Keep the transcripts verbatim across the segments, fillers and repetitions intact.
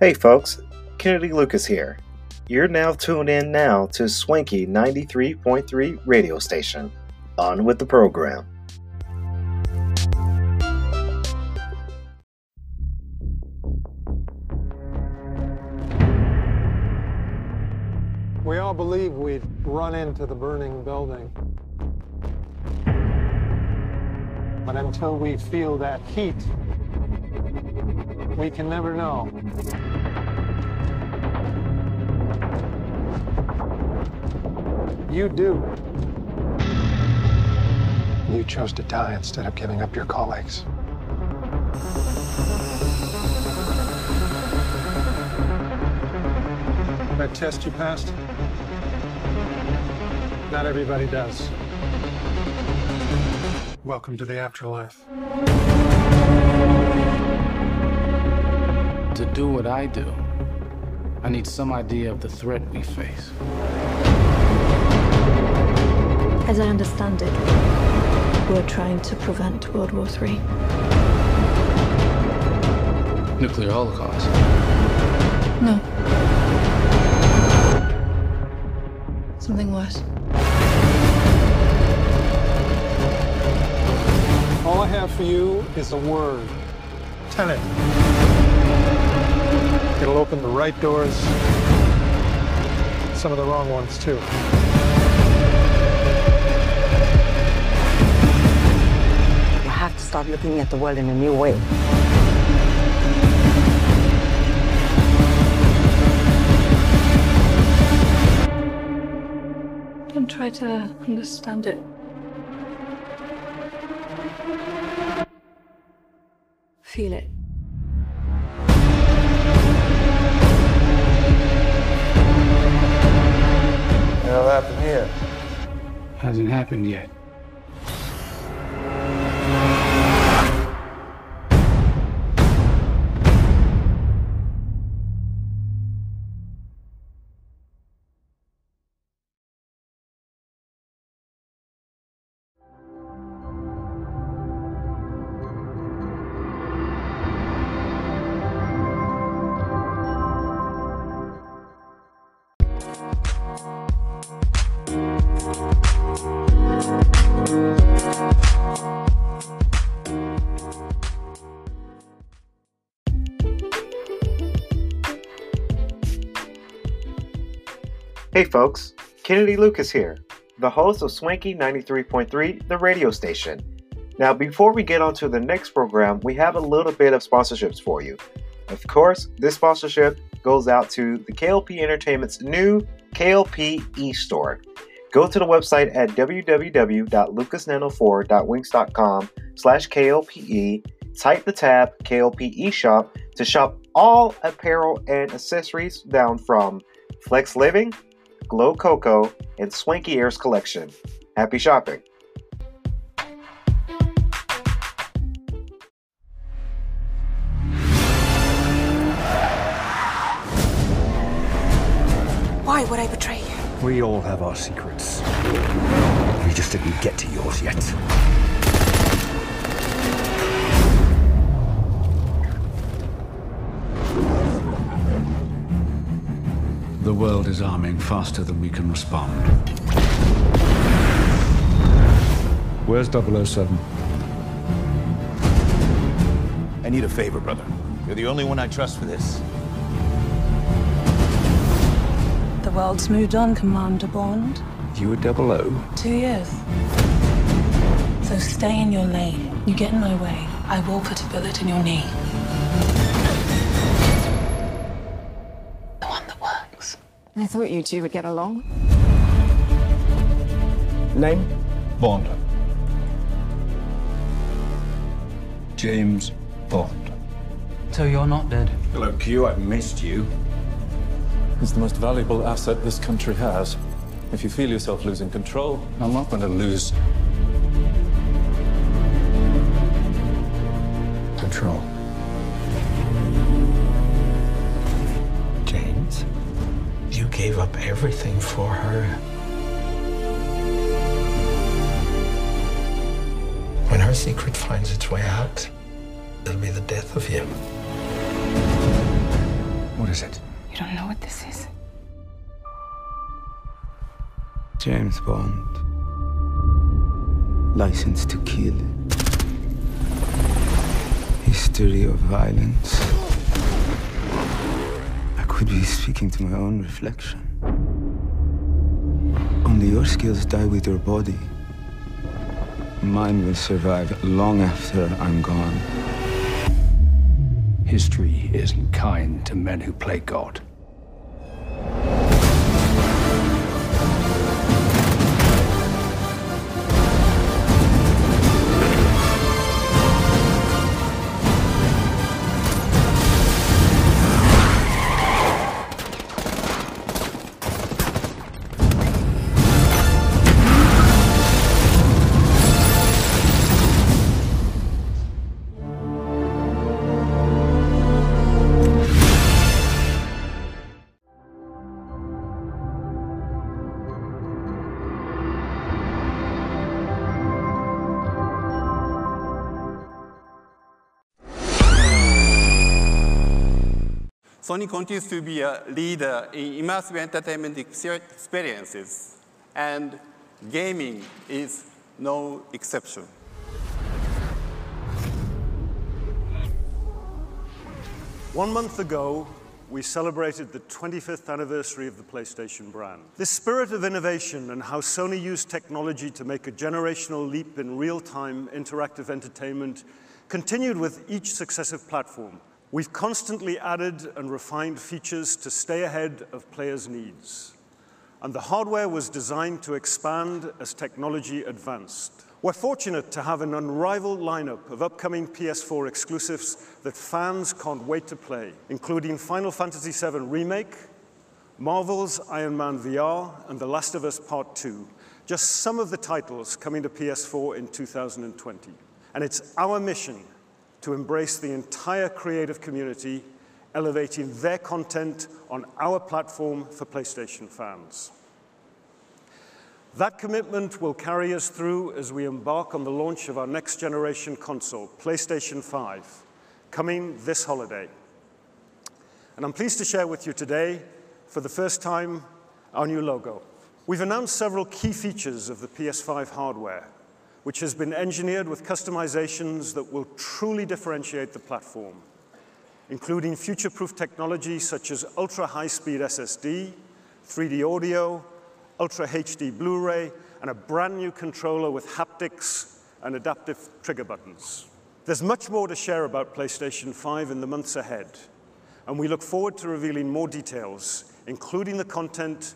Hey folks, Kennedy Lucas here. You're now tuned in now to Swanky ninety-three point three radio station. On with the program. We all believe we'd run into the burning building. But until we feel that heat, we can never know. You do. You chose to die instead of giving up your colleagues. That test you passed, not everybody does. Welcome to the afterlife. To do what I do, I need some idea of the threat we face. As I understand it, we're trying to prevent World War Three. Nuclear holocaust? No. Something worse. All I have for you is a word. Tell it. It'll open the right doors, some of the wrong ones too. Start looking at the world in a new way. Don't try to understand it. Feel it. It'll happen here. Hasn't happened yet. Hey folks, Kennedy Lucas here, the host of Swanky ninety-three point three, the radio station. Now before we get on to the next program, we have a little bit of sponsorships for you. Of course, this sponsorship goes out to the K L P Entertainment's new K L P eStore. Go to the website at w w w dot lucas nano four dot wix dot com slash K L P E, type the tab K L P eShop to shop all apparel and accessories down from Flex Living, Glow Coco, and Swanky Air's collection. Happy shopping! Why would I betray you? We all have our secrets. We just didn't get to yours yet. The world is arming faster than we can respond. Where's double oh seven? I need a favor, brother. You're the only one I trust for this. The world's moved on, Commander Bond. You were double O? Two years. So stay in your lane. You get in my way, I will put a bullet in your knee. I thought you two would get along. Name? Bond. James Bond. So you're not dead? Hello, Q, I've missed you. He's the most valuable asset this country has. If you feel yourself losing control, I'm not going to lose control. Gave up everything for her. When her secret finds its way out, it'll be the death of you. What is it? You don't know what this is. James Bond. License to Kill. History of violence. I could be speaking to my own reflection. Only your skills die with your body. Mine will survive long after I'm gone. History isn't kind to men who play God. Sony continues to be a leader in immersive entertainment experiences, and gaming is no exception. One month ago, we celebrated the twenty-fifth anniversary of the PlayStation brand. This spirit of innovation and how Sony used technology to make a generational leap in real-time interactive entertainment continued with each successive platform. We've constantly added and refined features to stay ahead of players' needs. And the hardware was designed to expand as technology advanced. We're fortunate to have an unrivaled lineup of upcoming P S four exclusives that fans can't wait to play, including Final Fantasy seven Remake, Marvel's Iron Man V R, and The Last of Us Part two, just some of the titles coming to P S four in two thousand twenty. And it's our mission to embrace the entire creative community, elevating their content on our platform for PlayStation fans. That commitment will carry us through as we embark on the launch of our next generation console, PlayStation five, coming this holiday. And I'm pleased to share with you today, for the first time, our new logo. We've announced several key features of the P S five hardware, which has been engineered with customizations that will truly differentiate the platform, including future-proof technology such as ultra-high-speed S S D, three D audio, ultra H D Blu-ray, and a brand-new controller with haptics and adaptive trigger buttons. There's much more to share about PlayStation five in the months ahead, and we look forward to revealing more details, including the content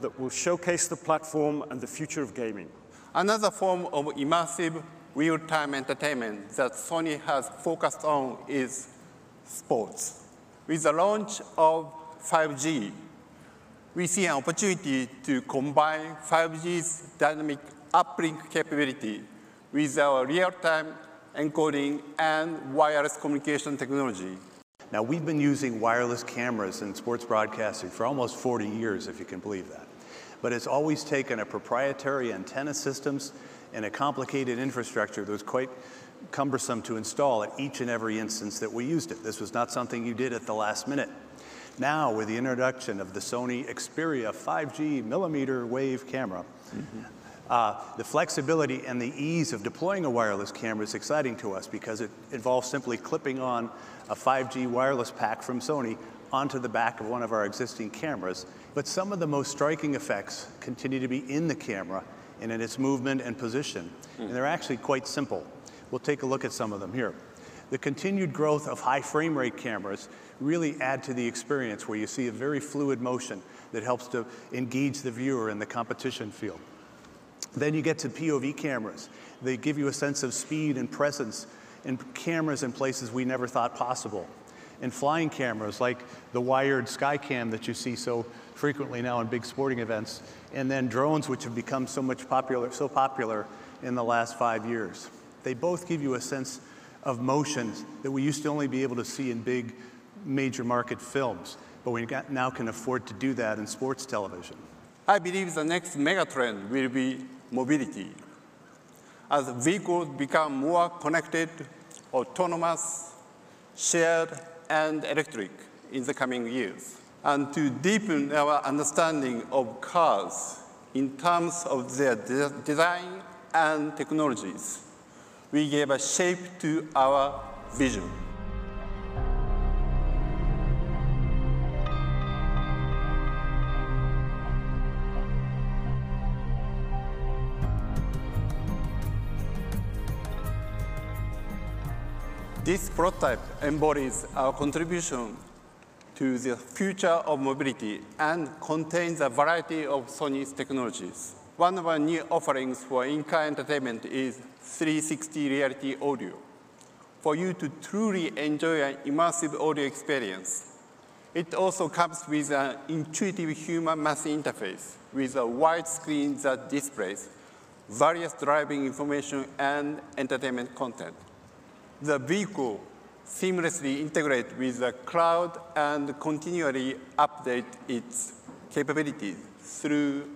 that will showcase the platform and the future of gaming. Another form of immersive, real-time entertainment that Sony has focused on is sports. With the launch of five G, we see an opportunity to combine five G's dynamic uplink capability with our real-time encoding and wireless communication technology. Now, we've been using wireless cameras in sports broadcasting for almost forty years, if you can believe that. But it's always taken a proprietary antenna systems and a complicated infrastructure that was quite cumbersome to install at each and every instance that we used it. This was not something you did at the last minute. Now, with the introduction of the Sony Xperia five G millimeter wave camera, mm-hmm. uh, the flexibility and the ease of deploying a wireless camera is exciting to us because it involves simply clipping on a five G wireless pack from Sony onto the back of one of our existing cameras. But some of the most striking effects continue to be in the camera and in its movement and position. Mm. And they're actually quite simple. We'll take a look at some of them here. The continued growth of high frame rate cameras really add to the experience where you see a very fluid motion that helps to engage the viewer in the competition field. Then you get to P O V cameras. They give you a sense of speed and presence in cameras in places we never thought possible. And flying cameras like the wired Skycam that you see so frequently now in big sporting events, and then drones, which have become so much popular, so popular in the last five years. They both give you a sense of motions that we used to only be able to see in big major market films, but we now can afford to do that in sports television. I believe the next megatrend will be mobility. As vehicles become more connected, autonomous, shared, and electric, in the coming years, and to deepen our understanding of cars in terms of their de design and technologies. We gave a shape to our vision. This prototype embodies our contribution to the future of mobility and contains a variety of Sony's technologies. One of our new offerings for in-car entertainment is three sixty reality audio. For you to truly enjoy an immersive audio experience, it also comes with an intuitive human machine interface with a wide screen that displays various driving information and entertainment content. The vehicle seamlessly integrates with the cloud and continually updates its capabilities through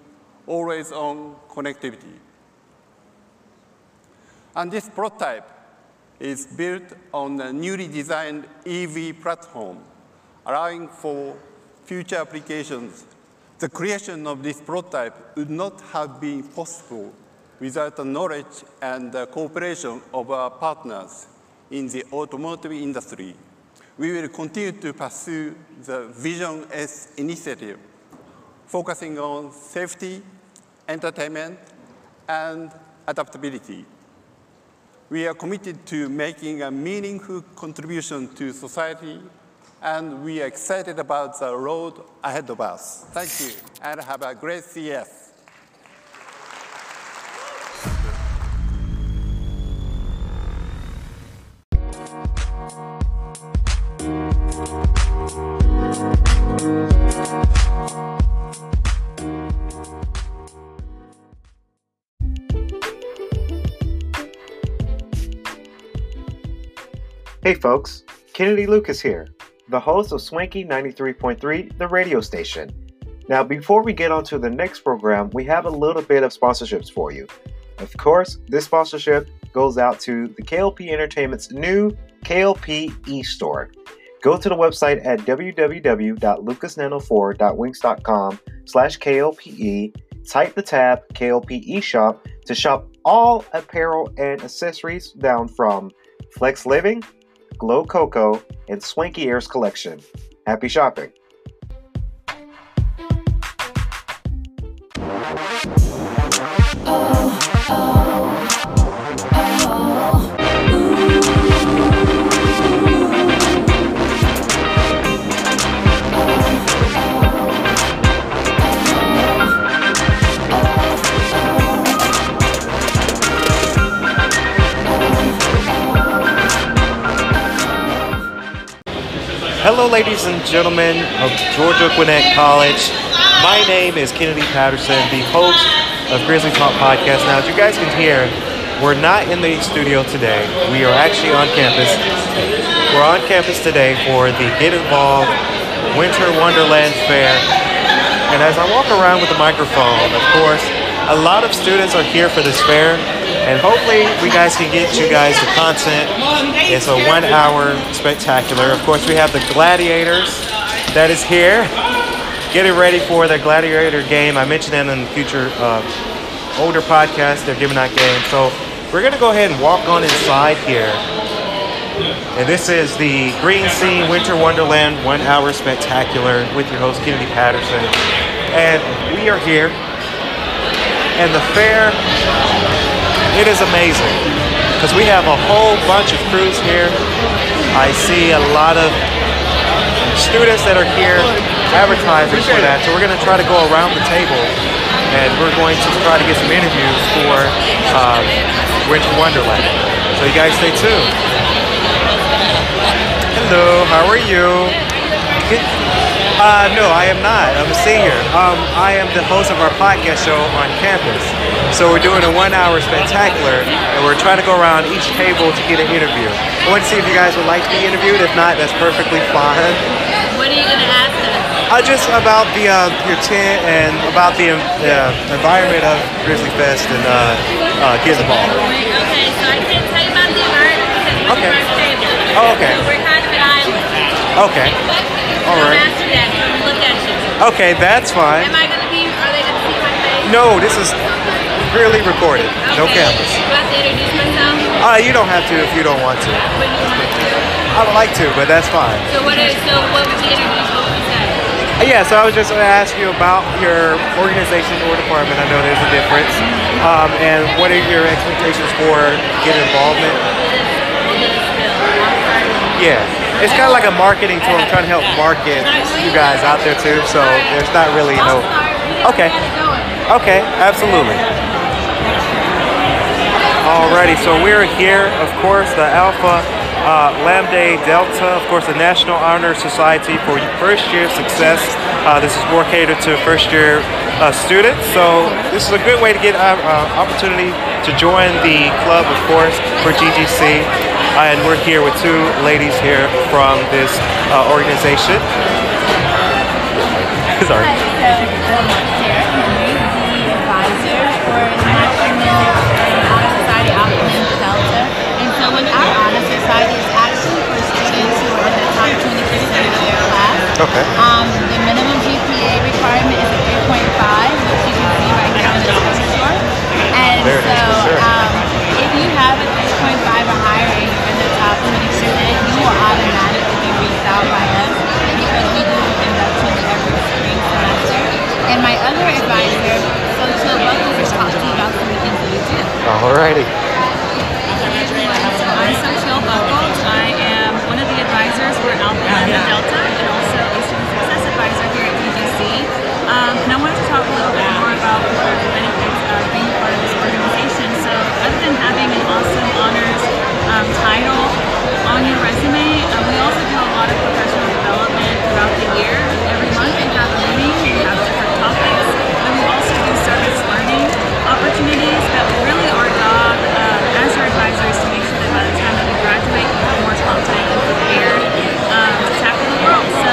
always-on connectivity. And this prototype is built on a newly designed E V platform, allowing for future applications. The creation of this prototype would not have been possible without the knowledge and the cooperation of our partners in the automotive industry. We will continue to pursue the Vision S initiative, focusing on safety, entertainment, and adaptability. We are committed to making a meaningful contribution to society, and we are excited about the road ahead of us. Thank you, and have a great C S. Hey folks, Kennedy Lucas here, the host of Swanky ninety-three point three, the radio station. Now before we get on to the next program, we have a little bit of sponsorships for you. Of course, this sponsorship goes out to the K L P Entertainment's new K L P e-store. Go to the website at w w w dot lucas nano four dot wix dot com slash K L P E, type the tab K L P e-shop to shop all apparel and accessories down from Flex Living, Glow Coco, and Swanky Air's collection. Happy shopping! Hello ladies and gentlemen of Georgia Gwinnett College. My name is Kennedy Patterson, the host of Grizzly Talk Podcast. Now as you guys can hear, we're not in the studio today. We are actually on campus. We're on campus today for the Get Involved Winter Wonderland Fair. And as I walk around with the microphone, of course, a lot of students are here for this fair. And hopefully we guys can get you guys the content. It's a one hour spectacular. Of course, we have the Gladiators that is here, getting ready for the Gladiator game. I mentioned that in the future uh, older podcasts, they're giving out games. So we're gonna go ahead and walk on inside here. And this is the Green Scene Winter Wonderland one hour spectacular with your host, Kennedy Patterson. And we are here, and the fair, it is amazing because we have a whole bunch of crews here. I see a lot of students that are here advertising for that. So we're going to try to go around the table and we're going to try to get some interviews for uh, Winter Wonderland. So you guys stay tuned. Hello, how are you? Uh, no, I am not. I'm a senior. Um, I am the host of our podcast show on campus. So we're doing a one-hour spectacular, and we're trying to go around each table to get an interview. I want to see if you guys would like to be interviewed. If not, that's perfectly fine. What are you going to ask us? Uh, just about the uh, your tent and about the uh, environment of Grizzly Fest and uh, uh, Gizball. Okay, so I can't tell you about the art because we're okay. The first table. Oh, okay. So we're kind of an island. Okay. All all right. After that, so we look at you. Okay, that's fine. Am I going to be, are they going to see my face? No, this is really recorded. Okay. No cameras. Do I have to introduce myself? Uh, you don't have to if you don't want to. Would you want to? I would like to, but that's fine. So what, is, so what was the interview? What was that? Yeah, so I was just going to ask you about your organization or department. I know there's a difference. Um, and what are your expectations for getting involvement? Yeah, it's kind of like a marketing tool. I'm trying to help market you guys out there too, so there's not really no... Okay, okay, absolutely. Alrighty, so we're here, of course, the Alpha uh, Lambda Delta, of course, the National Honor Society for First Year Success. Uh, this is more catered to first year uh, students, so this is a good way to get an uh, opportunity to join the club, of course, for G G C. Uh, and we're here with two ladies here from this uh, organization. Sorry. Hi, so I'm Derek Alvarez, the advisor for International Honor Society, Alpha Lambda Delta. And so when our Honor Society is actually for students who are in the top twenty percent of their class. Okay. Um, the minimum G P A requirement is a three point five, which you can see right now in the cover score. And there so sure. um, if you have a three point five or higher, you will automatically be reached out by us because we do induction every spring semester. And my other advisor, Sanchelle Buckle, is talking about some of the things that we do. Alrighty. Hi everyone, so I'm Sanchelle Buckle. I am one of the advisors for Alpha Lambda Delta and also a student success advisor here at G G C. Um, and I wanted to talk a little bit more about what are the benefits of being part of this organization. So other than having an awesome honors um, title on your resume, um, we also do a lot of professional development throughout the year. Every month we have learning, we have different topics, and we also do service learning opportunities that really our job um, as your advisor is to make sure that by the time that you graduate, you have more content and prepared um, to tackle the world. So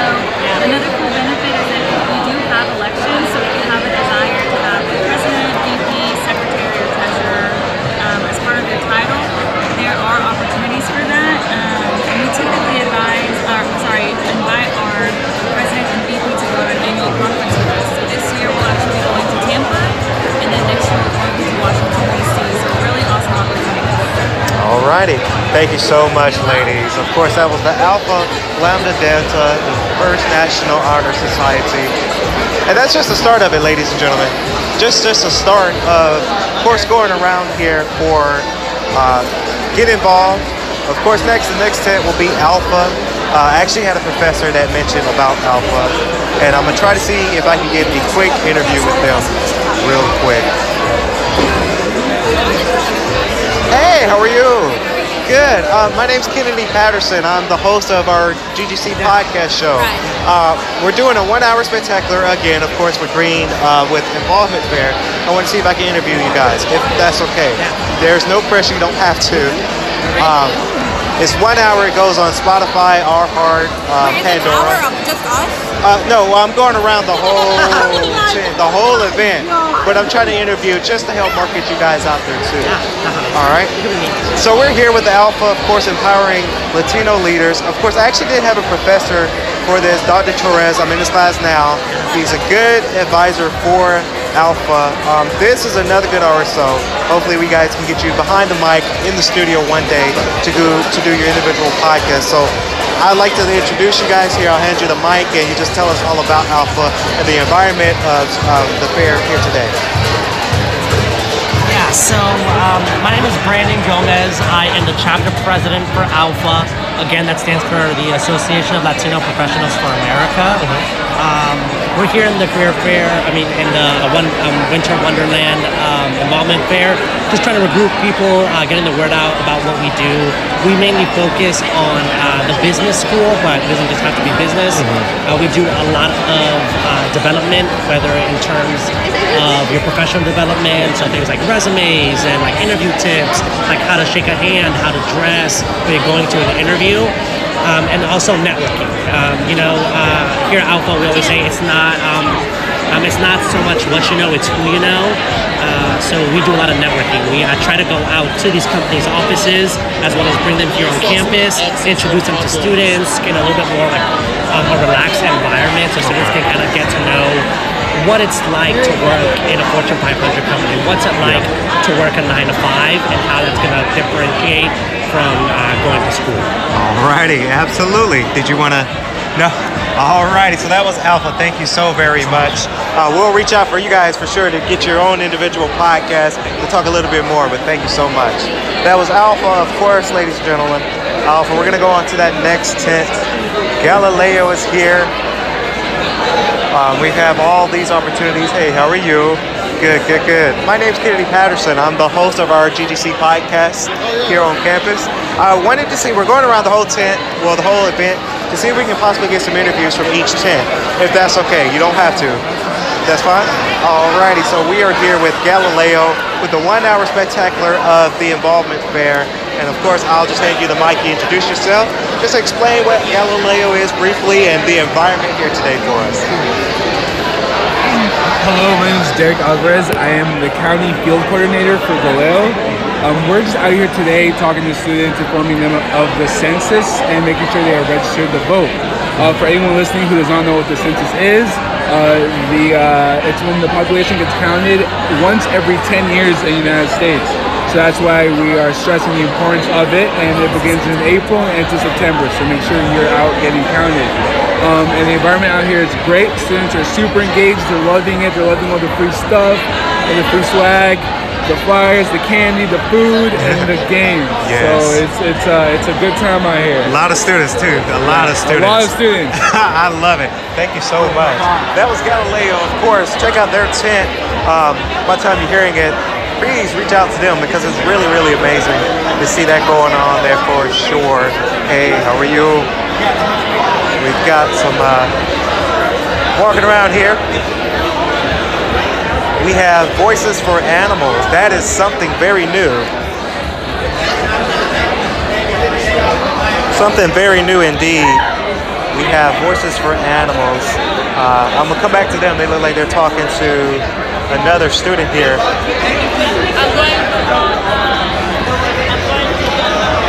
another cool benefit is that we do have elections, so if you have a desire to have the president, V P, secretary, or treasurer um, as part of your title, there are opportunities for that. Typically advise, or sorry, invite our president and V P to go to an annual conference with us. So this year we'll actually be going to Tampa, and then next year we're going to Washington D C. So really awesome opportunity. Alrighty, thank you so much, ladies. Of course, that was the Alpha Lambda Delta, the First National Honor Society, and that's just the start of it, ladies and gentlemen. Just just the start of, of course, going around here for uh, get involved. Of course, next the next tent will be Alpha. Uh, I actually had a professor that mentioned about Alpha, and I'm gonna try to see if I can get a quick interview with them, real quick. Hey, how are you? Good. Uh, my name's Kennedy Patterson. I'm the host of our G G C podcast show. Uh, we're doing a one-hour spectacular again, of course, with Green uh, with Involvement Fair. I want to see if I can interview you guys, if that's okay. There's no pressure. You don't have to. Um, it's one hour. It goes on Spotify, Our Heart, uh, Pandora. An hour of just us? Uh, no, well, I'm going around the whole the whole event, but I'm trying to interview just to help market you guys out there too. All right. So we're here with the Alpha, of course, empowering Latino leaders. Of course, I actually did have a professor for this, Doctor Torres. I'm in his class now. He's a good advisor for Alpha. Um, this is another good hour or so. Hopefully we guys can get you behind the mic in the studio one day to do to do your individual podcast. So I'd like to introduce you guys here. I'll hand you the mic and you just tell us all about Alpha and the environment of um, the fair here today. Yeah, so um, my name is Brandon Gomez. I am the chapter president for Alpha. Again, that stands for the Association of Latino Professionals for America. Mm-hmm. um, We're here in the career fair, I mean, in the one, um, Winter Wonderland um, involvement fair, just trying to regroup people, uh, getting the word out about what we do. We mainly focus on uh, the business school, but it doesn't just have to be business. Mm-hmm. uh, we do a lot of uh, development, whether in terms of your professional development, so things like resumes and like interview tips, like how to shake a hand, how to dress when you're going to an interview. Um, and also networking. Um, you know, uh, here at Alpha, we always say it's not um, um, it's not so much what you know, it's who you know. Uh, so we do a lot of networking. We uh, try to go out to these companies' offices as well as bring them here on campus, introduce them to students, get a little bit more like um, a relaxed environment so students can kind of get to know what it's like to work in a Fortune five hundred company, what's it like yeah. to work a nine to five, and how that's going to differentiate from uh, going to school. All righty, absolutely. Did you want to? No. All righty. So that was Alpha. Thank you so very much. Uh, we'll reach out for you guys for sure to get your own individual podcast. We'll talk a little bit more, but thank you so much. That was Alpha, of course, ladies and gentlemen. Alpha. We're gonna go on to that next tent. GALEO is here. Um, we have all these opportunities. Hey, how are you? Good, good, good. My name's Kennedy Patterson. I'm the host of our G G C podcast here on campus. I wanted to see, we're going around the whole tent, well, the whole event, to see if we can possibly get some interviews from each tent, if that's okay. You don't have to. That's fine? Alrighty, so we are here with GALEO with the one-hour spectacular of the Involvement Fair. And of course, I'll just hand you the mic. You introduce yourself. Just explain what GALEO is briefly and the environment here today for us. Hello, my name is Derek Alvarez. I am the County Field Coordinator for GALEO. Um, we're just out here today talking to students, informing them of the census and making sure they are registered to vote. Uh, for anyone listening who does not know what the census is, uh, the uh, it's when the population gets counted once every ten years in the United States. So that's why we are stressing the importance of it, and it begins in April and ends in September, so make sure you're out getting counted. Um, and the environment out here is great. Students are super engaged, they're loving it, they're loving all the free stuff and the free swag, the flyers, the candy, the food, and the games. Yes. So it's it's uh, it's a good time out here. A lot of students too. A lot of students. A lot of students. I love it. Thank you so much. That was GALEO, of course. Check out their tent. Um, by the time you're hearing it, please reach out to them because it's really, really amazing to see that going on there for sure. Hey, how are you? We've got some uh, walking around here. We have Voices for Animals. That is something very new. Something very new indeed. We have Voices for Animals. Uh, I'm gonna come back to them. They look like they're talking to another student here.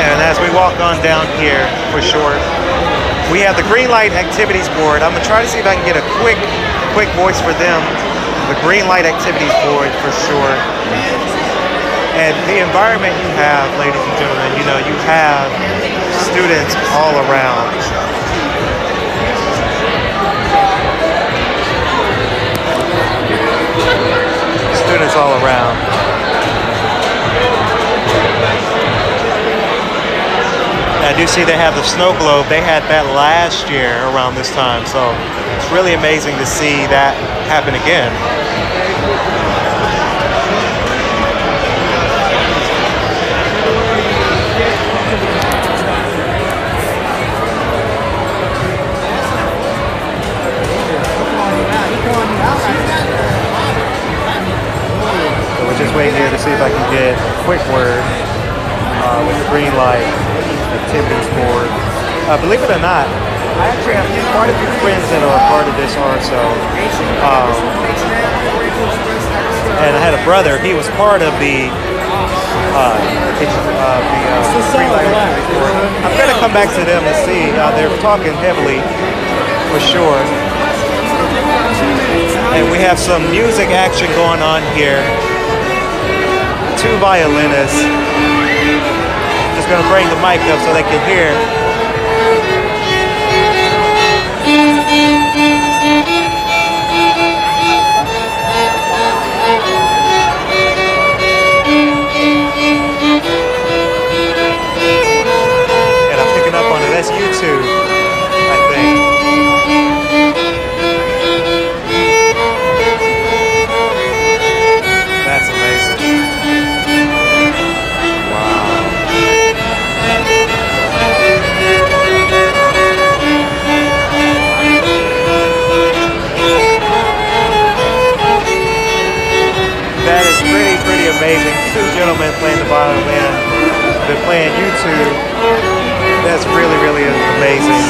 And as we walk on down here, for sure, we have the Green Light Activities Board. I'm gonna try to see if I can get a quick, quick voice for them. The Green Light Activities Board, for sure. And the environment you have, ladies and gentlemen, you know, you have students all around. Students all around. I do see they have the snow globe. They had that last year around this time, so it's really amazing to see that happen again. So we're just waiting here to see if I can get a quick word uh, with the Green Light Activities Board. Uh, believe it or not, I actually have quite a few friends that are a part of this R S O. Um, and I had a brother, he was part of the uh, uh, the uh, Green Light Activities Board. I'm going to come back to them and see. Uh, they're talking heavily, for sure. And we have some music action going on here. Two violinists. Just going to bring the mic up so they can hear. Amazing. Two gentlemen playing the violin. They're playing YouTube. That's really, really amazing.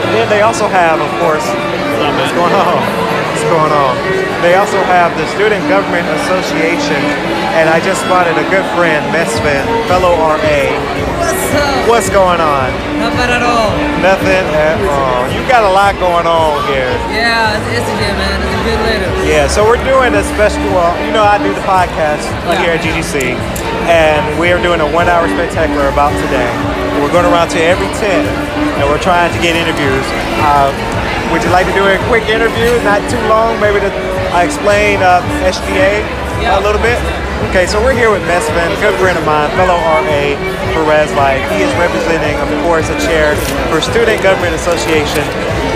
And then they also have, of course, what's going on? What's going on? They also have the Student Government Association, and I just spotted a good friend, Mesfin, fellow R A. What's up? What's going on? Not bad at all. nothing at all. You got a lot going on here. Yeah, it's a good, man. It's a good later. Yeah, so we're doing a special, well, you know, I do the podcast yeah. here at G G C, and we're doing a one-hour spectacular about today. We're going around to every tent, and we're trying to get interviews. Uh, would you like to do a quick interview, not too long, maybe to uh, explain uh, S G A yeah. a little bit? Okay, so we're here with Mesfin, a good friend of mine, fellow R A Perez. Like he is representing, of course, a chair for Student Government Association.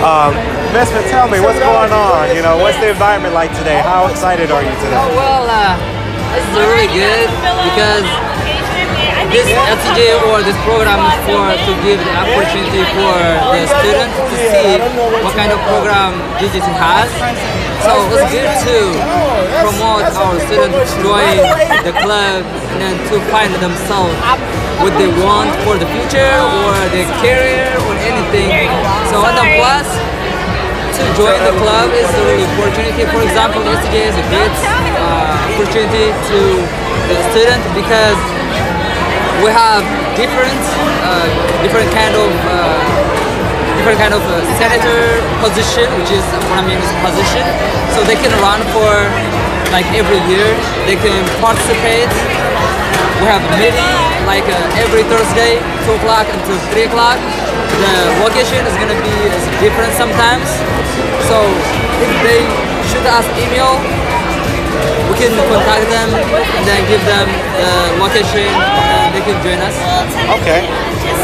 Um, Mesfin, tell me what's going on. You know, what's the environment like today? How excited are you today? Oh well, uh, this is really good because this S G A or this program is for to give the opportunity for the student to see what kind of program G G C has. So it's good to promote our students to join the club and then to find themselves what they want for the future or their career or anything. So on the plus, to join the club is a really opportunity. For example, yesterday is a great uh, opportunity to the student because we have different, uh, different kind of uh, different kind of uh, senator position, which is what I mean is position. So they can run for like every year. They can participate. We have a meeting like uh, every Thursday, two o'clock until three o'clock. The location is gonna be is different sometimes. So if they shoot us email, we can contact them and then give them the location and they can join us. Okay.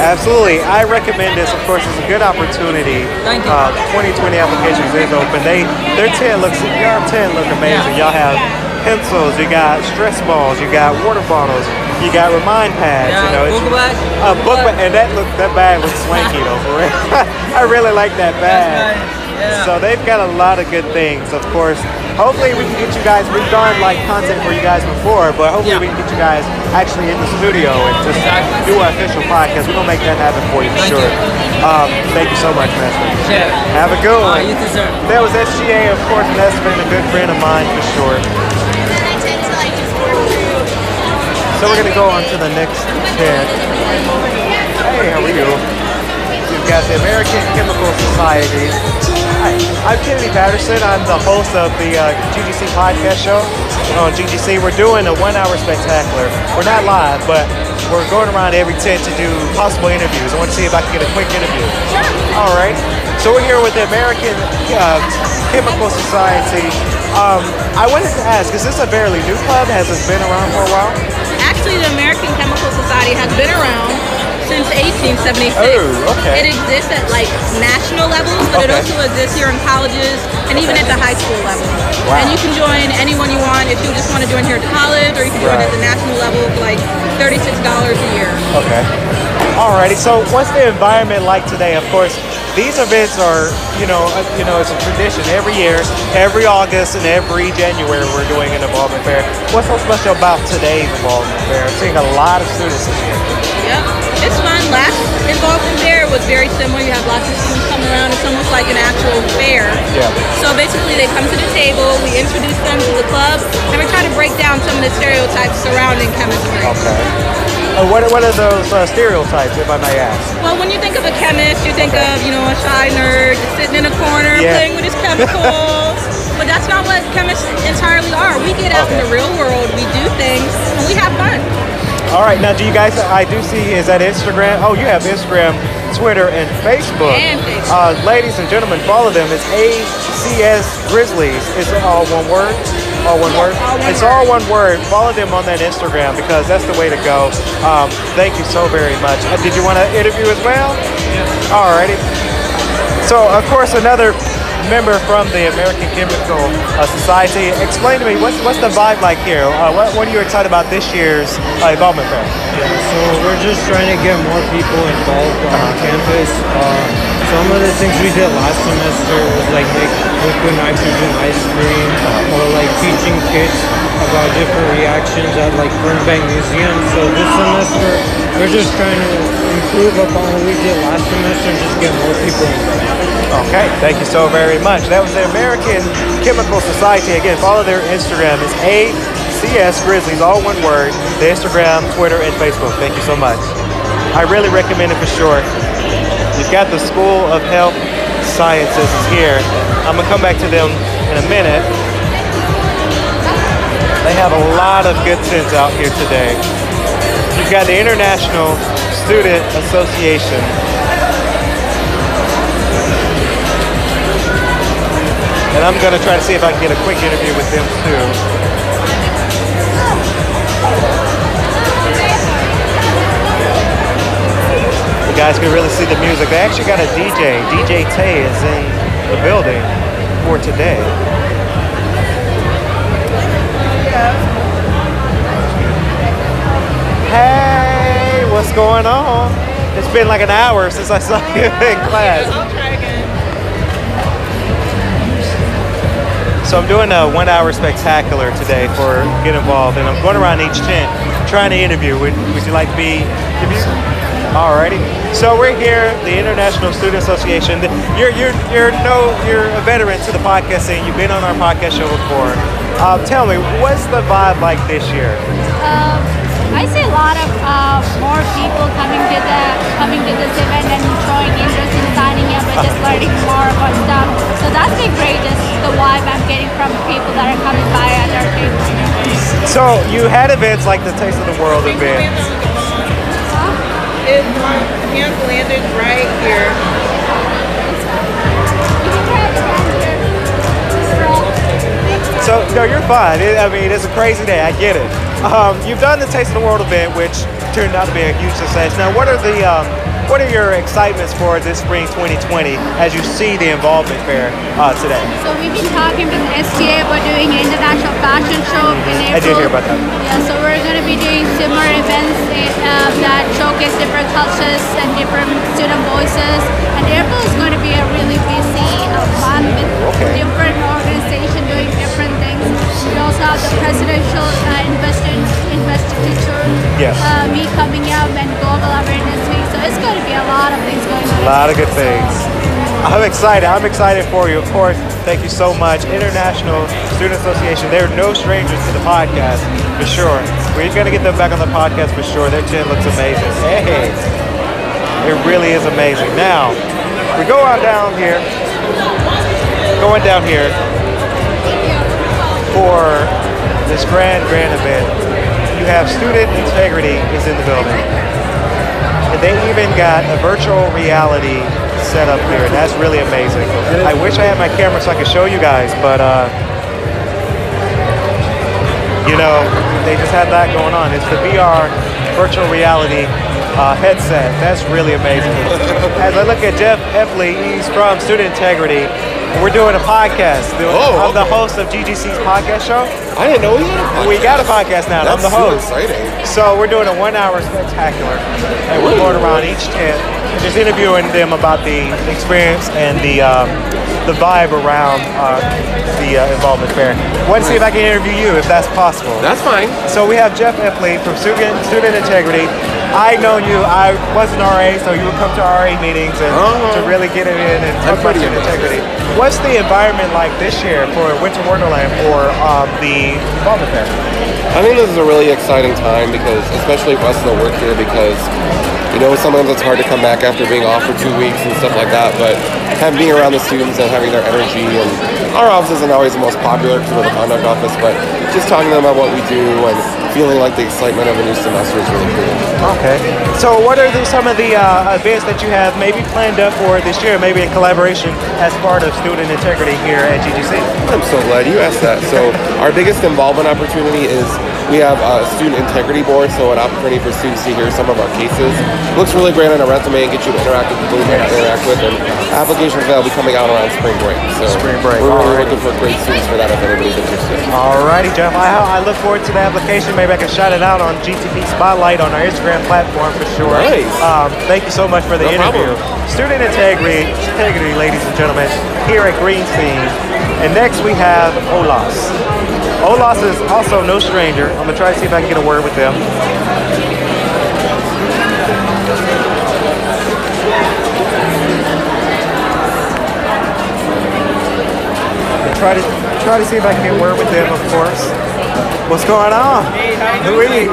Absolutely. I recommend this. Of course, it's a good opportunity. Thank you. Uh, twenty twenty applications is open. They, their tent looks, your tent look amazing. Yeah. Y'all have pencils, you got stress balls, you got water bottles, you got remind pads. Yeah, you know, book bag. A book bag. And that look, that bag looks swanky though, for real. I really like that bag. Yeah. So they've got a lot of good things, of course. Hopefully we can get you guys, we've done like content for you guys before, but hopefully yeah. we can get you guys actually in the studio and just exactly. do an official podcast. We're going to make that happen for you for thank sure. You. Um, thank you so much, Mesfin. Yeah. Have a good one. Uh, you deserve it. That was S G A, of course, Mesfin, a good friend of mine for sure. So we're going to go on to the next tent. Hey, how are you? We've got the American Chemical Society. Hi, I'm Kennedy Patterson. I'm the host of the uh, G G C podcast show on G G C. We're doing a one-hour spectacular. We're not live, but we're going around every tent to do possible interviews. I want to see if I can get a quick interview. Sure. All right. So we're here with the American uh, Chemical Society. Um, I wanted to ask, is this a fairly new club? Has it been around for a while? Actually, the American Chemical Society has been around since eighteen seventy-six. Oh, okay. It exists at like national levels, but okay. it also exists here in colleges and even okay. at the high school level. Wow. And you can join anyone you want if you just want to join here at college, or you can join right. at the national level for like thirty-six dollars a year. Okay. Alrighty, so what's the environment like today? Of course, these events are, you know, uh, you know, it's a tradition every year, every August and every January we're doing an involvement fair. What's so special about today's involvement fair? I'm seeing a lot of students this year. Yep, it's fun. Last involvement fair was very similar. You have lots of students coming around. It's almost like an actual fair. Yeah. So basically they come to the table, we introduce them to the club, and we try to break down some of the stereotypes surrounding chemistry. Okay. Uh, what, what are those uh, stereotypes, if I may ask? Well, when you think of a chemist, you think okay. of, you know, a shy nerd sitting in a corner yeah. playing with his chemicals. But that's not what chemists entirely are. We get out okay. in the real world, we do things, and we have fun. All right. Now, do you guys, I do see, is that Instagram? Oh, you have Instagram, Twitter, and Facebook. And Facebook. Uh, ladies and gentlemen, follow them. It's A C S Grizzlies. It's all one word. All one word. All one it's word. all one word. Follow them on that Instagram because that's the way to go. Um, thank you so very much. Uh, did you want to interview as well? Yes. All righty. So, of course, another member from the American Chemical uh, Society. Explain to me, what's what's the vibe like here? Uh, what, what are you excited about this year's uh, involvement fair? Yeah, so we're just trying to get more people involved on uh-huh. campus. Uh, Some of the things we did last semester was like make liquid nitrogen ice cream, or like teaching kids about different reactions at like Fernbank Museum. So this semester, we're just trying to improve upon what we did last semester and just get more people involved. Okay, thank you so very much. That was the American Chemical Society. Again, follow their Instagram. It's A C S Grizzlies, all one word. The Instagram, Twitter, and Facebook. Thank you so much. I really recommend it for sure. If got the School of Health Sciences here. I'm going to come back to them in a minute. They have a lot of good students out here today. You've got the International Student Association. And I'm going to try to see if I can get a quick interview with them too. You guys can really see the music. They actually got a D J. D J Tay is in the building for today. Hey, what's going on? It's been like an hour since I saw you in class. I'll try again. So I'm doing a one-hour spectacular today for Get Involved, and I'm going around each tent trying to interview. Would, would you like to be interviewed? Alrighty. So we're here, the International Student Association. You're you're you're no you're a veteran to the podcast scene. You've been on our podcast show before. Uh, tell me, what's the vibe like this year? Um. I see a lot of uh, more people coming to the coming to this event and showing interest in signing up and just learning more about stuff. So that's been great, just the vibe I'm getting from people that are coming by at our table. So you had events like the Taste of the World event. It landed right here. So no, you're fine. It, I mean, it's a crazy day. I get it. Um, you've done the Taste of the World event, which turned out to be a huge success. Now, what are the um, what are your excitements for this spring twenty twenty as you see the involvement fair uh, today? So we've been talking with S T A about doing an international fashion show in April. I did hear about that. Yeah, so we're going to be doing similar events uh, that showcase different cultures and different student voices. And April is going to be a really busy uh, month with okay. different organizations doing different things. We also have the presidential uh, investiture yes. uh, me coming up and global awareness week. So it's going to be a lot of things going on. A lot of good things. I'm excited. I'm excited for you. Of course, thank you so much. International Student Association. They're no strangers to the podcast, for sure. We're going to get them back on the podcast for sure. Their chin looks amazing. Hey, it really is amazing. Now, we go on down here. Going down here. For this grand, grand event, you have Student Integrity is in the building. And they even got a virtual reality set up here, and that's really amazing. I wish I had my camera so I could show you guys, but uh, you know, they just had that going on. It's the V R virtual reality uh, headset. That's really amazing. As I look at Jeff Epley, he's from Student Integrity. We're doing a podcast. Oh, I'm okay. the host of G G C's podcast show. I didn't know we had a podcast. We got a podcast now. That's I'm the host. So exciting. So we're doing a one-hour spectacular, and we're going around each tent, just interviewing them about the experience and the um, the vibe around uh, the uh, involvement fair. Want to see if I can interview you, if that's possible. That's fine. So we have Jeff Epley from Student Student Integrity. I know you. I was an R A, so you would come to R A meetings and uh-huh. to really get it in and talk about your integrity. What's the environment like this year for Winter Wonderland for um, the involvement fair? I think this is a really exciting time because, especially for us that work here, because you know sometimes it's hard to come back after being off for two weeks and stuff like that. But having being around the students and having their energy, and our office isn't always the most popular because we're the conduct office, but just talking to them about what we do and feeling like the excitement of a new semester is really cool. Okay. So what are the, some of the uh, events that you have maybe planned up for this year, maybe in collaboration as part of Student Integrity here at G G C? I'm so glad you asked that. So our biggest involvement opportunity is we have a Student Integrity Board, so an opportunity for students to hear some of our cases. It looks really great on a resume and get you to interact with people you want to interact with, and applications that will be coming out around spring break. So spring break. We're really looking for great students for that if anybody's interested. All righty, Jeff. I, I look forward to the application. Maybe I can shout it out on G T P Spotlight on our Instagram platform for sure. Nice. Um, thank you so much for the no interview. Problem. Student integrity, integrity, ladies and gentlemen, here at Greenstein. And next we have O L A S. O L A S is also no stranger. I'm going to try to see if I can get a word with them. Try to, try to see if I can get a word with them, of course. What's going on? Hey, Louise.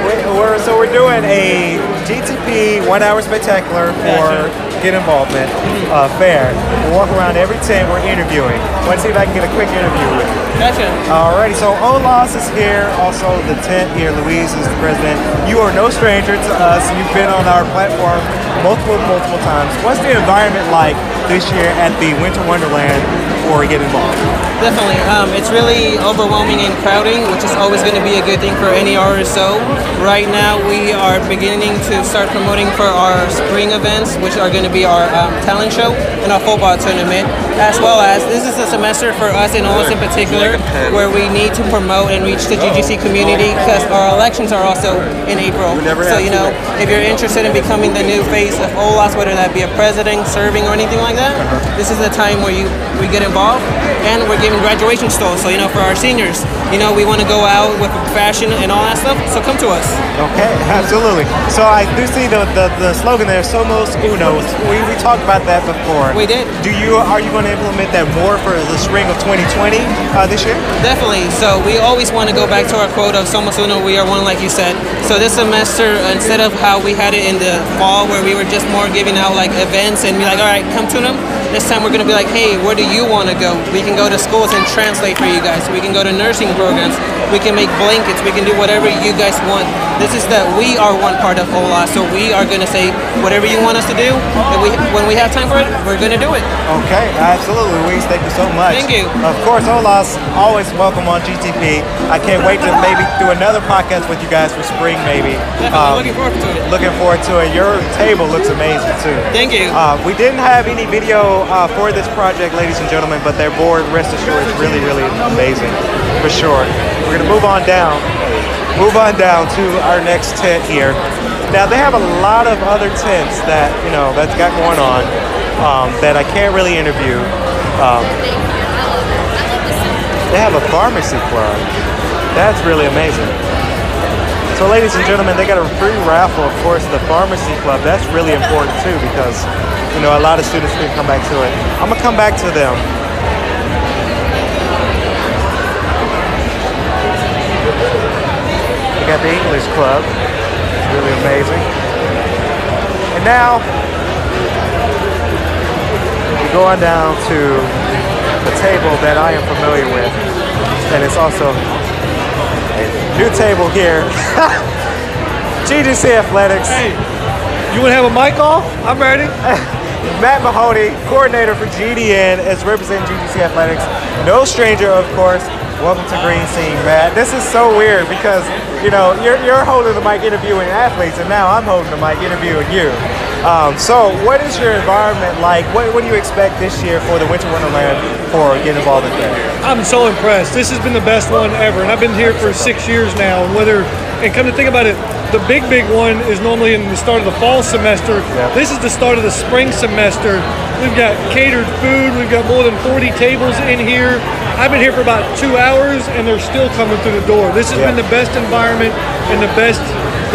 We're, we're, so we're doing a G T P one-hour spectacular for get involvement uh, fair. We'll walk around every tent we're interviewing. Let's see if I can get a quick interview with you. Gotcha. Alrighty, so O L A S is here, also the tent here. Louise is the president. You are no stranger to us. You've been on our platform multiple, multiple times. What's the environment like this year at the Winter Wonderland for Get Involved? Definitely. Um, it's really overwhelming and crowding, which is always going to be a good thing for any R S O. Right now, we are beginning to start promoting for our spring events, which are going to be our um, talent show and our football tournament, as well as this is a semester for us in O L A S in particular where we need to promote and reach the G G C community because our elections are also in April. So, you know, if you're interested in becoming the new face of O L A S, whether that be a president, serving, or anything like that, this is the time where you we get involved, and we're giving graduation stalls. So, you know, for our seniors, you know, we want to go out with fashion and all that stuff, so come to us. Okay, absolutely. So I do see the, the, the slogan there, Somos Unos. We, we talked about that before. We did. Do you, are you going to implement that more for the spring of twenty twenty uh, this year? Definitely. So we always want to go back to our quote of Somos Uno, we are one, like you said. So this semester, instead of how we had it in the fall where we were just more giving out like events and be like, all right, come to them. This time we're going to be like, hey, where do you want to go? We can go to schools and translate for you guys. We can go to nursing programs. We can make blankets. We can do whatever you guys want. This is that we are one part of O L A S, so we are going to say whatever you want us to do. And we, when we have time for it, we're going to do it. Okay, absolutely. Louise, thank you so much. Thank you. Of course, O L A S, always welcome on G T P. I can't wait to maybe do another podcast with you guys for spring, maybe. Definitely. Um, looking forward to it. Looking forward to it. Your table looks amazing, too. Thank you. Uh, we didn't have any video Uh, for this project, ladies and gentlemen, but their board, rest assured, is really, really amazing, for sure. We're going to move on down, move on down to our next tent here. Now, they have a lot of other tents that, you know, that's got going on um, that I can't really interview. Um, they have a pharmacy club. That's really amazing. So, ladies and gentlemen, they got a free raffle, of course, the pharmacy club. That's really important, too, because you know, a lot of students can come back to it. I'm gonna come back to them. We got the English club, it's really amazing. And now, we go on down to a table that I am familiar with, and it's also a new table here. G G C Athletics. Hey, you wanna have a mic off? I'm ready. Matt Mahoney, coordinator for G D N, is representing G G C Athletics. No stranger, of course. Welcome to Green Scene, Matt. This is so weird because, you know, you're, you're holding the mic interviewing athletes, and now I'm holding the mic interviewing you. Um, so what is your environment like? What, what do you expect this year for the Winter Wonderland for Get Involved in Fair? I'm so impressed. This has been the best one ever, and I've been here for six years now. Whether and come to think about it, the big, big one is normally in the start of the fall semester. Yep. This is the start of the spring semester. We've got catered food. We've got more than forty tables in here. I've been here for about two hours, and they're still coming through the door. This has yep. been the best environment and the best,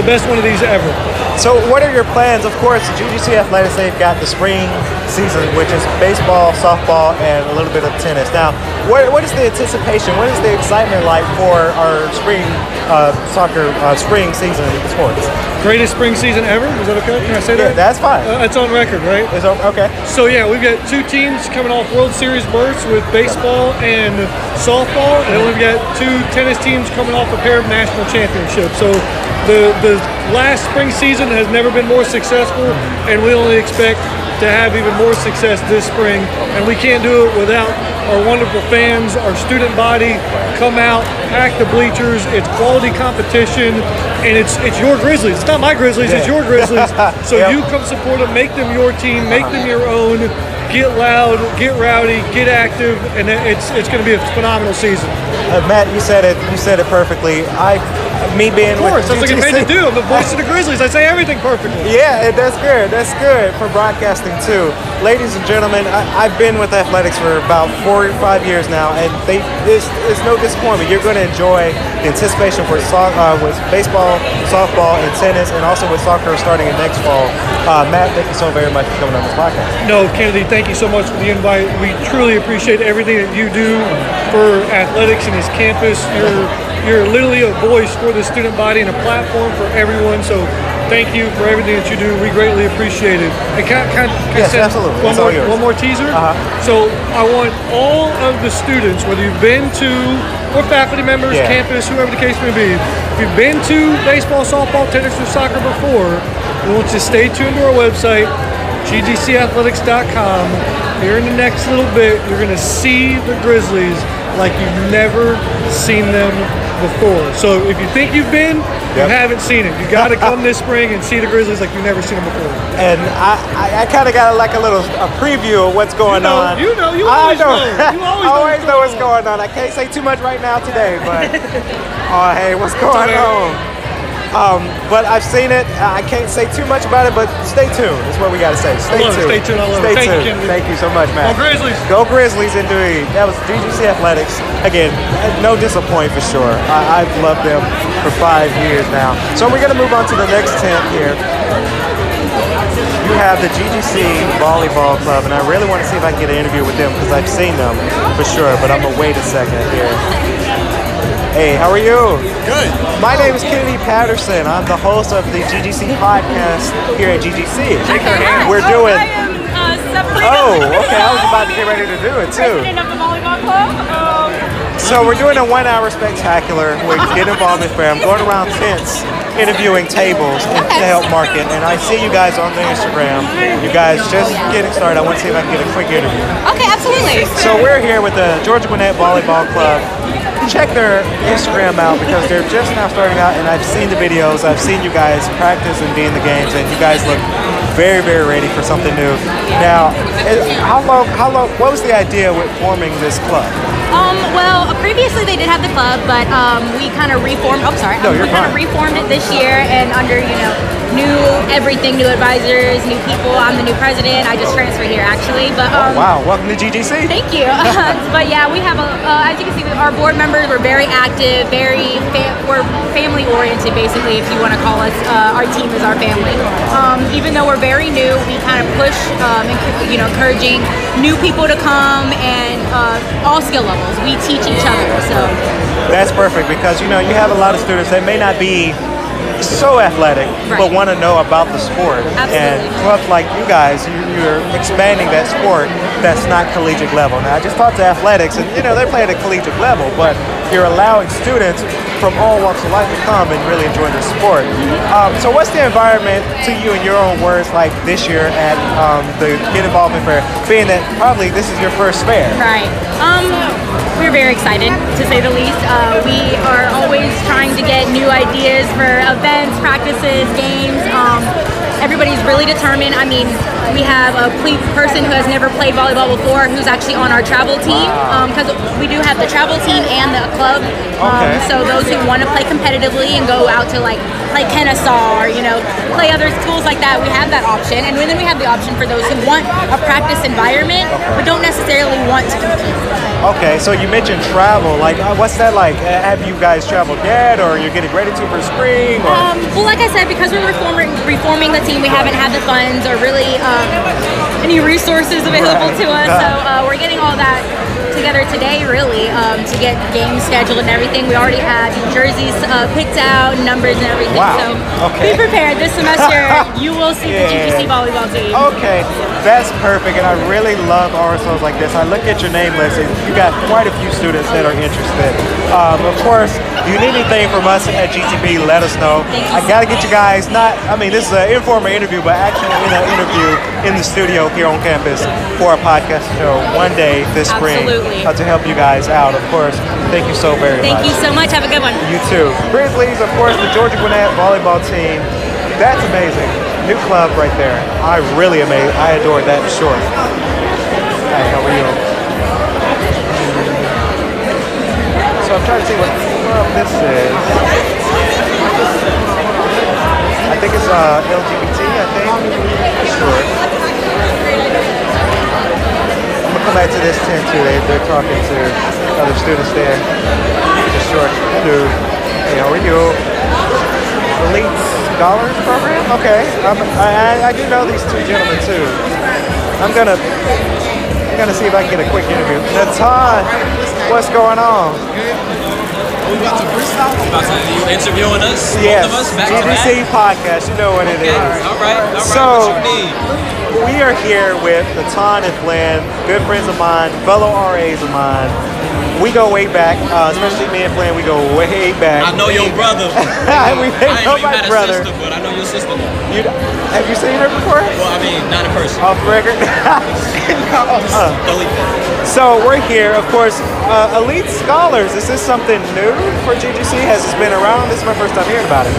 the best one of these ever. So what are your plans? Of course, G G C Athletics, they've got the spring season, which is baseball, softball, and a little bit of tennis. Now, what, what is the anticipation? What is the excitement like for our spring uh, soccer, uh, spring season sports? Greatest spring season ever? Is that okay? Can I say yeah, that? That's fine. Uh, it's on record, right? It's on, okay. So, yeah, we've got two teams coming off World Series berths with baseball and softball, and we've got two tennis teams coming off a pair of national championships. So the the last spring season has never been more successful, and we only expect to have even more success this spring. And we can't do it without our wonderful fans, our student body. Come out, pack the bleachers. It's quality competition, and it's it's your Grizzlies. It's not my Grizzlies, yeah. It's your Grizzlies. So yep. you come support them, make them your team, make them your own. Get loud, get rowdy, get active, and it's it's going to be a phenomenal season. Uh, Matt, you said it. You said it perfectly. I, me being of course, with that's G G C, like I'm made to do. I'm the voice of the Grizzlies. I say everything perfectly. Yeah, that's good. That's good for broadcasting too, ladies and gentlemen. I, I've been with athletics for about four or five years now, and they it's, it's no disappointment. You're going to enjoy the anticipation for so, uh, with baseball, softball, and tennis, and also with soccer starting in next fall. Uh, Matt, thank you so very much for coming on this podcast. No, Kennedy. Thank you so much for the invite. We truly appreciate everything that you do for athletics and this campus. You're you're literally a voice for the student body and a platform for everyone. So thank you for everything that you do. We greatly appreciate it. And can, can, can yes, I send absolutely. One, more, one more teaser? Uh-huh. So I want all of the students, whether you've been to, or faculty members, yeah. campus, whoever the case may be, if you've been to baseball, softball, tennis, or soccer before, we want you to stay tuned to our website, G G C athletics dot com. Here in the next little bit, you're going to see the Grizzlies like you've never seen them before. So if you think you've been, yep. you haven't seen it. You got to come this spring and see the Grizzlies like you've never seen them before. And I, I, I kind of got like a little a preview of what's going you know, on. You know, you always know. know. You always, always know what's going on. on. I can't say too much right now today, but oh, hey, what's going on? Um, but I've seen it. I can't say too much about it, but stay tuned. That's what we got to say. Stay tuned. Stay tuned. I love it. Stay tuned. Thank you so much, Matt. Go Grizzlies. Go Grizzlies, indeed. That was G G C Athletics. Again, no disappoint for sure. I- I've loved them for five years now. So we're going to move on to the next tent here. You have the G G C Volleyball Club, and I really want to see if I can get an interview with them because I've seen them for sure, but I'm going to wait a second here. Hey, how are you? Good. My name is Kennedy Patterson. I'm the host of the G G C podcast here at G G C. Shake your hand. We're oh, doing. I am uh, separated. Oh, okay. I was about to get ready to do it too. President of the volleyball club. Um, so we're doing a one-hour spectacular where you get involved in fair. I'm going around tents, interviewing tables and to help market. And I see you guys on the Instagram. You guys just getting started. I want to see if I can get a quick interview. Okay, absolutely. So we're here with the Georgia Gwinnett Volleyball Club. Check their Instagram out because they're just now starting out, and I've seen the videos. I've seen you guys practice and be in the games, and you guys look very, very ready for something new. Now, how long? How long? What was the idea with forming this club? Um, well, previously they did have the club, but um, we kind of reformed. Oh, sorry. No, um, you're we kind of reformed it this year, and under you know new everything, new advisors, new people. I'm the new president. I just transferred here actually. But um, oh, wow, welcome to G G C. Thank you. But yeah, we have a. Uh, as you can see, our board members. We're very active, very fam- we're family oriented basically if you want to call us, uh, our team is our family. Um, even though we're very new, we kind of push, um, enc- you know, encouraging new people to come and uh, all skill levels. We teach each other, so. That's perfect because you know, you have a lot of students that may not be so athletic, right. but want to know about the sport. Absolutely. And clubs like you guys, you, you're expanding that sport that's not collegiate level. Now, I just talked to athletics, and you know they play at a collegiate level, but you're allowing students from all walks of life to come and really enjoy their sport. Um, so, what's the environment to you, in your own words, like this year at um, the Get Involvement Fair, being that probably this is your first fair? Right. Um, we're very excited, to say the least. Uh, we are always trying to get new ideas for events, practices, games. Um, everybody's really determined. I mean, we have a ple- person who has never played volleyball before who's actually on our travel team because um, we do have the travel team and the club. Um, okay. So those who want to play competitively and go out to like play Kennesaw or you know play other schools like that, we have that option. And then we have the option for those who want a practice environment okay. but don't necessarily want to compete. Okay, so you mentioned travel. Like, uh, what's that like? Uh, have you guys traveled yet, or you're getting ready to for spring? Or? Um, well, like I said, because we're reforming, reforming the team, we haven't had the funds or really um, any resources available right. to us. So uh, we're getting all that together today, really, um, to get games scheduled and everything. We already have jerseys uh, picked out, numbers and everything. Wow. So okay. be prepared. This semester, you will see yeah. the G G C volleyball team. Okay, that's perfect. And I really love R S Os like this. I look at your name list, and you got quite a few students that are interested. Um, of course, if you need anything from us at G T B, let us know. I got to get you guys, not, I mean, this is an informal interview, but actually in an interview in the studio here on campus for a podcast show one day this spring. Absolutely. Uh, to help you guys out, of course. Thank you so very Thank much. Thank you so much. Have a good one. You too. Grizzlies, of course, the Georgia Gwinnett volleyball team. That's amazing. New club right there. I really amazed. I adore that for sure. Hi, how are you? So I'm trying to see what club this is. I think it's uh, L G B T, I think. For sure. Come back to this tent too. They, they're talking to other students there. It's a short dude. Hey, how are you? Elite Scholars Program? Okay. I'm, I, I do know these two gentlemen too. I'm gonna I'm gonna see if I can get a quick interview. Natan, what's going on? We about to freestyle? About to, you interviewing us? Yes. Both of us? Back to back? G G C Podcast, you know what it okay. is. All right, all right. So, what you need? We are here with Natan and Flynn, good friends of mine, fellow R As of mine. We go way back, uh, especially me and Flynn, we go way back. I know your brother. we I ain't know my brother. Sister, but I know your sister. You, have you seen her before? Well, I mean, not in person. Off the record? uh. So we're here, of course, uh, Elite Scholars. Is this something new for G G C? Has this been around? This is my first time hearing about it.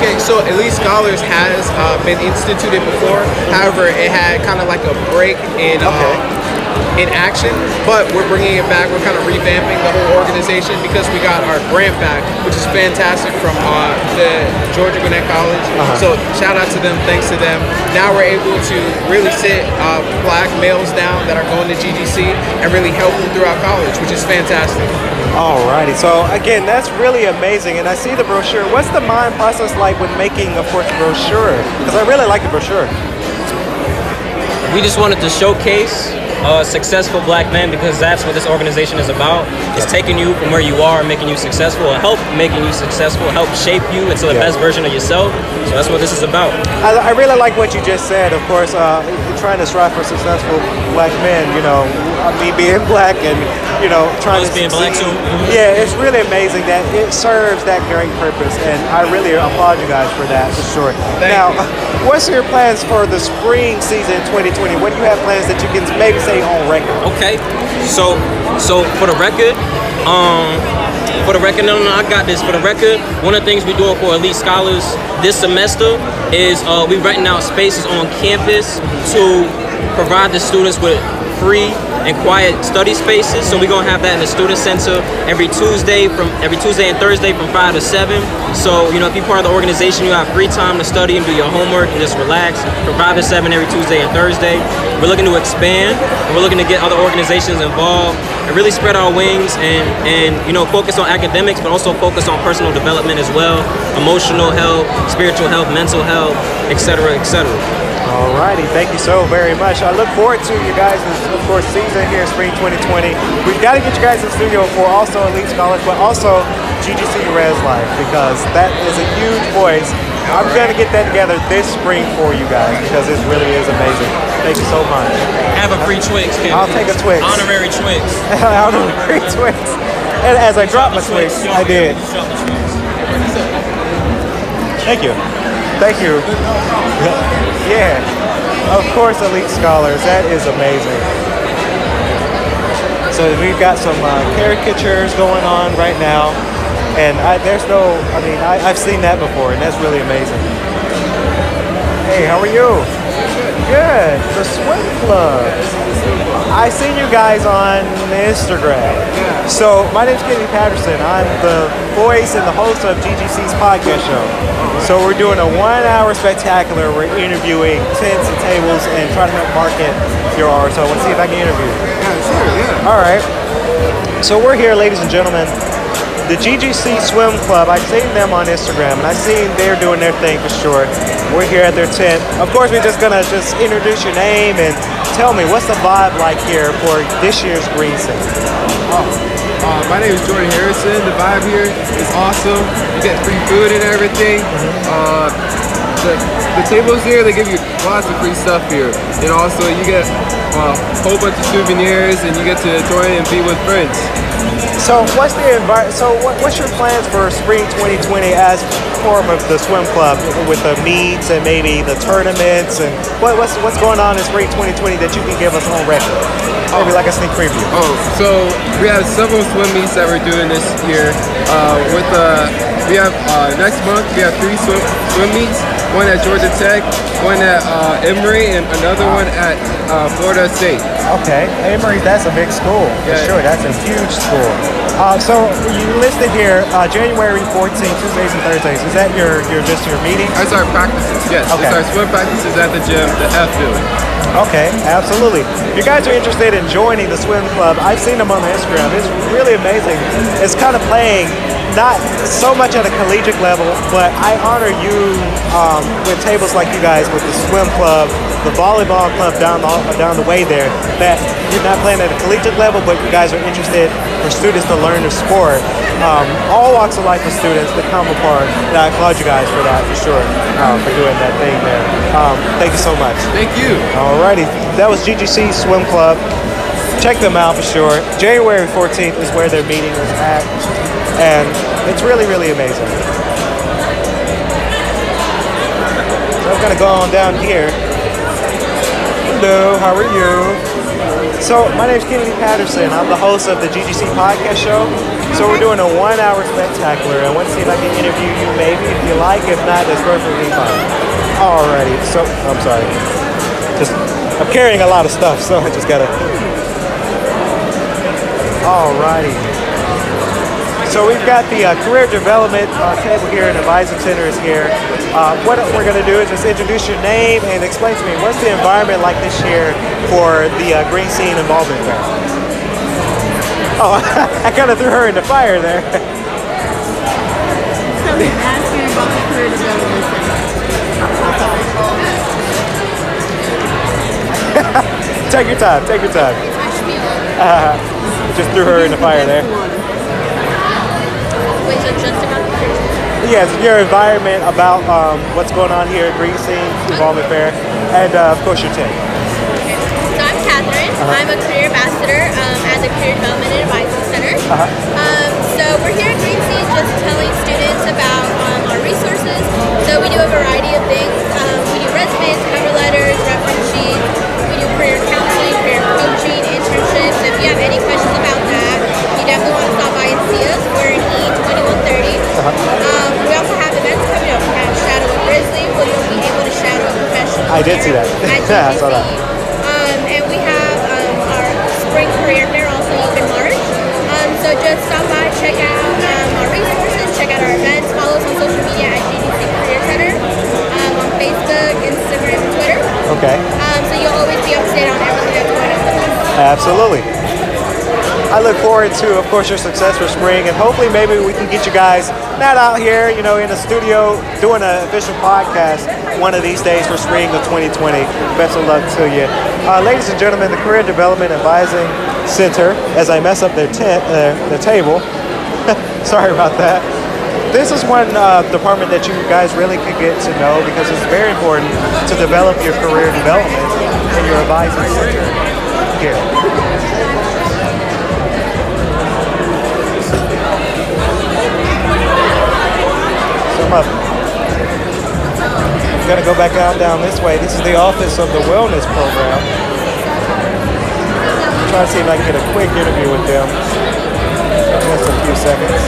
Okay, so Elite Scholars has uh, been instituted before. However, it had kind of like a break in, uh, okay. in action, but we're bringing it back. We're kind of revamping the whole organization because we got our grant back, which is fantastic, from uh, the Georgia Gwinnett College. Uh-huh. So shout out to them, thanks to them. Now we're able to really sit uh, black males down that are going to G G C and really help them throughout college, which is fantastic. Alrighty, so again, that's really amazing. And I see the brochure. What's the mind process like when making, of course, brochure? Because I really like the brochure. We just wanted to showcase uh, successful black men, because that's what this organization is about. It's taking you from where you are and making you successful, and help making you successful, help shape you into the yeah. best version of yourself. So that's what this is about. I, I really like what you just said. Of course, uh, trying to strive for successful black men, you know, me being black and, you know, trying to being black too. Yeah, it's really amazing that it serves that great purpose, and I really applaud you guys for that, for sure. Thank now, you. What's your plans for the spring season twenty twenty? What do you have plans that you can maybe say on record? Okay, so so for the record, um, for the record, no, no, no, I got this. For the record, one of the things we're doing for Elite Scholars this semester is uh, we're renting out spaces on campus to provide the students with free and quiet study spaces. So we're gonna have that in the student center every Tuesday from every Tuesday and Thursday from five to seven. So, you know, if you're part of the organization, you have free time to study and do your homework and just relax from five to seven every Tuesday and Thursday. We're looking to expand, and we're looking to get other organizations involved and really spread our wings, and and you know, focus on academics, but also focus on personal development as well, emotional health, spiritual health, mental health, et cetera, et cetera. Alrighty, thank you so very much. I look forward to you guys, of course, season here, spring twenty twenty. We've got to get you guys in the studio for also Elite Scholars, but also G G C Res Life, because that is a huge voice. I'm going to get that together this spring for you guys, because it really is amazing. Thank you so much. Have a free Twix, Kennedy. I'll take a Twix. Honorary Twix. Honorary Twix. And as I dropped my Twix, I did. Thank you. Thank you. Yeah, of course, Elite Scholars. That is amazing. So we've got some uh, caricatures going on right now, and I, there's no, I mean, I, I've seen that before, and that's really amazing. Hey, how are you? Good. The Swim Club. I seen you guys on Instagram. So my name's Kennedy Patterson. I'm the voice and the host of G G C's podcast show. So we're doing a one-hour spectacular. We're interviewing tents and tables and trying to help market your art. So I want to see if I can interview you. Yeah, sure, yeah. All right. So we're here, ladies and gentlemen. The G G C Swim Club, I've seen them on Instagram, and I've seen they're doing their thing for sure. We're here at their tent. Of course, we're just gonna just introduce your name and tell me, what's the vibe like here for this year's Green Season? Oh, uh, my name is Jordan Harrison. The vibe here is awesome. You get free food and everything. Uh, the, the tables here, they give you lots of free stuff here. And also, you get a whole bunch of souvenirs, and you get to enjoy and be with friends. So what's the envi- So what, what's your plans for spring twenty twenty as form of the swim club, with the meets and maybe the tournaments, and what, what's what's going on in spring twenty twenty that you can give us on record? Oh, maybe like a sneak preview. Oh, so we have several swim meets that we're doing this year. Uh, with uh, we have uh, next month we have three swim swim meets. One at Georgia Tech, one at uh, Emory, and another one at uh, Florida State. Okay, Emory, that's a big school, for yeah. sure. That's a huge school. Uh, so you listed here uh, January fourteenth, Tuesdays and Thursdays. Is that your, your just your meeting? That's our practices, yes. Okay. It's our swim practices at the gym, the F building. Okay, absolutely. If you guys are interested in joining the swim club, I've seen them on Instagram. It's really amazing. It's kind of playing, not so much at a collegiate level, but I honor you um, with tables like you guys, with the swim club, the volleyball club down the, down the way there. that you're not playing at a collegiate level, but you guys are interested for students to learn the sport. Um, all walks of life for students, the common part. And I applaud you guys for that, for sure, um, for doing that thing there. Um, thank you so much. Thank you. Alrighty, that was G G C Swim Club. Check them out for sure. January fourteenth is where their meeting is at, and it's really, really amazing. So I'm gonna go on down here. Hello, how are you? So my name is Kennedy Patterson. I'm the host of the G G C Podcast Show. So we're doing a one-hour spectacular. I want to see if I can interview you, maybe, if you like. If not, that's perfectly fine. Alrighty. So I'm sorry. Just I'm carrying a lot of stuff, so I just gotta. Alrighty. So we've got the uh, career development uh, table here, and advising center is here. Uh, what we're going to do is just introduce your name and explain to me, what's the environment like this year for the uh, green scene involvement there? Oh, I kind of threw her in the fire there. So we asked you about the career development center. Take your time, take your time. Uh, Just threw her in the fire there. Wait, so just about the career? Yes, your environment about um, what's going on here at Green Scene, Involvement Fair, and uh, of course your take. Okay, so I'm Catherine. Uh-huh. I'm a career ambassador um, at the Career Development and Advising Center. Uh-huh. um, so we're here at Green Scene just telling students about um, our resources. So we do a variety of things. Um, we do resumes, cover letters, reference sheets. We do career counseling, career coaching, internships. If you have any questions about that, you definitely want to stop by and see us. We're in E twenty-one thirty. Um, we also have events coming up. We have Shadow a Grizzly, where you'll be able to shadow a professional. I did see that. Yeah, I saw that. Um, and we have um, our spring career fair also up in March. Um, so just stop by, check out um, our resources, check out our events, follow us on social media at G G C Career Center, um, on Facebook, Instagram, and Twitter. Okay. Um, so you'll always be up to date on everything that's going on with us. Absolutely. I look forward to, of course, your success for spring, and hopefully maybe we can get you guys not out here, you know, in a studio doing an official podcast one of these days for spring of twenty twenty. Best of luck to you. Uh, ladies and gentlemen, the Career Development Advising Center, as I mess up their tent, uh, their table, sorry about that. This is one uh, department that you guys really could get to know, because it's very important to develop your career development in your advising center here. Up. I'm gonna go back out down this way. This is the office of the wellness program. I'm trying to see if I can get a quick interview with them. Just a few seconds.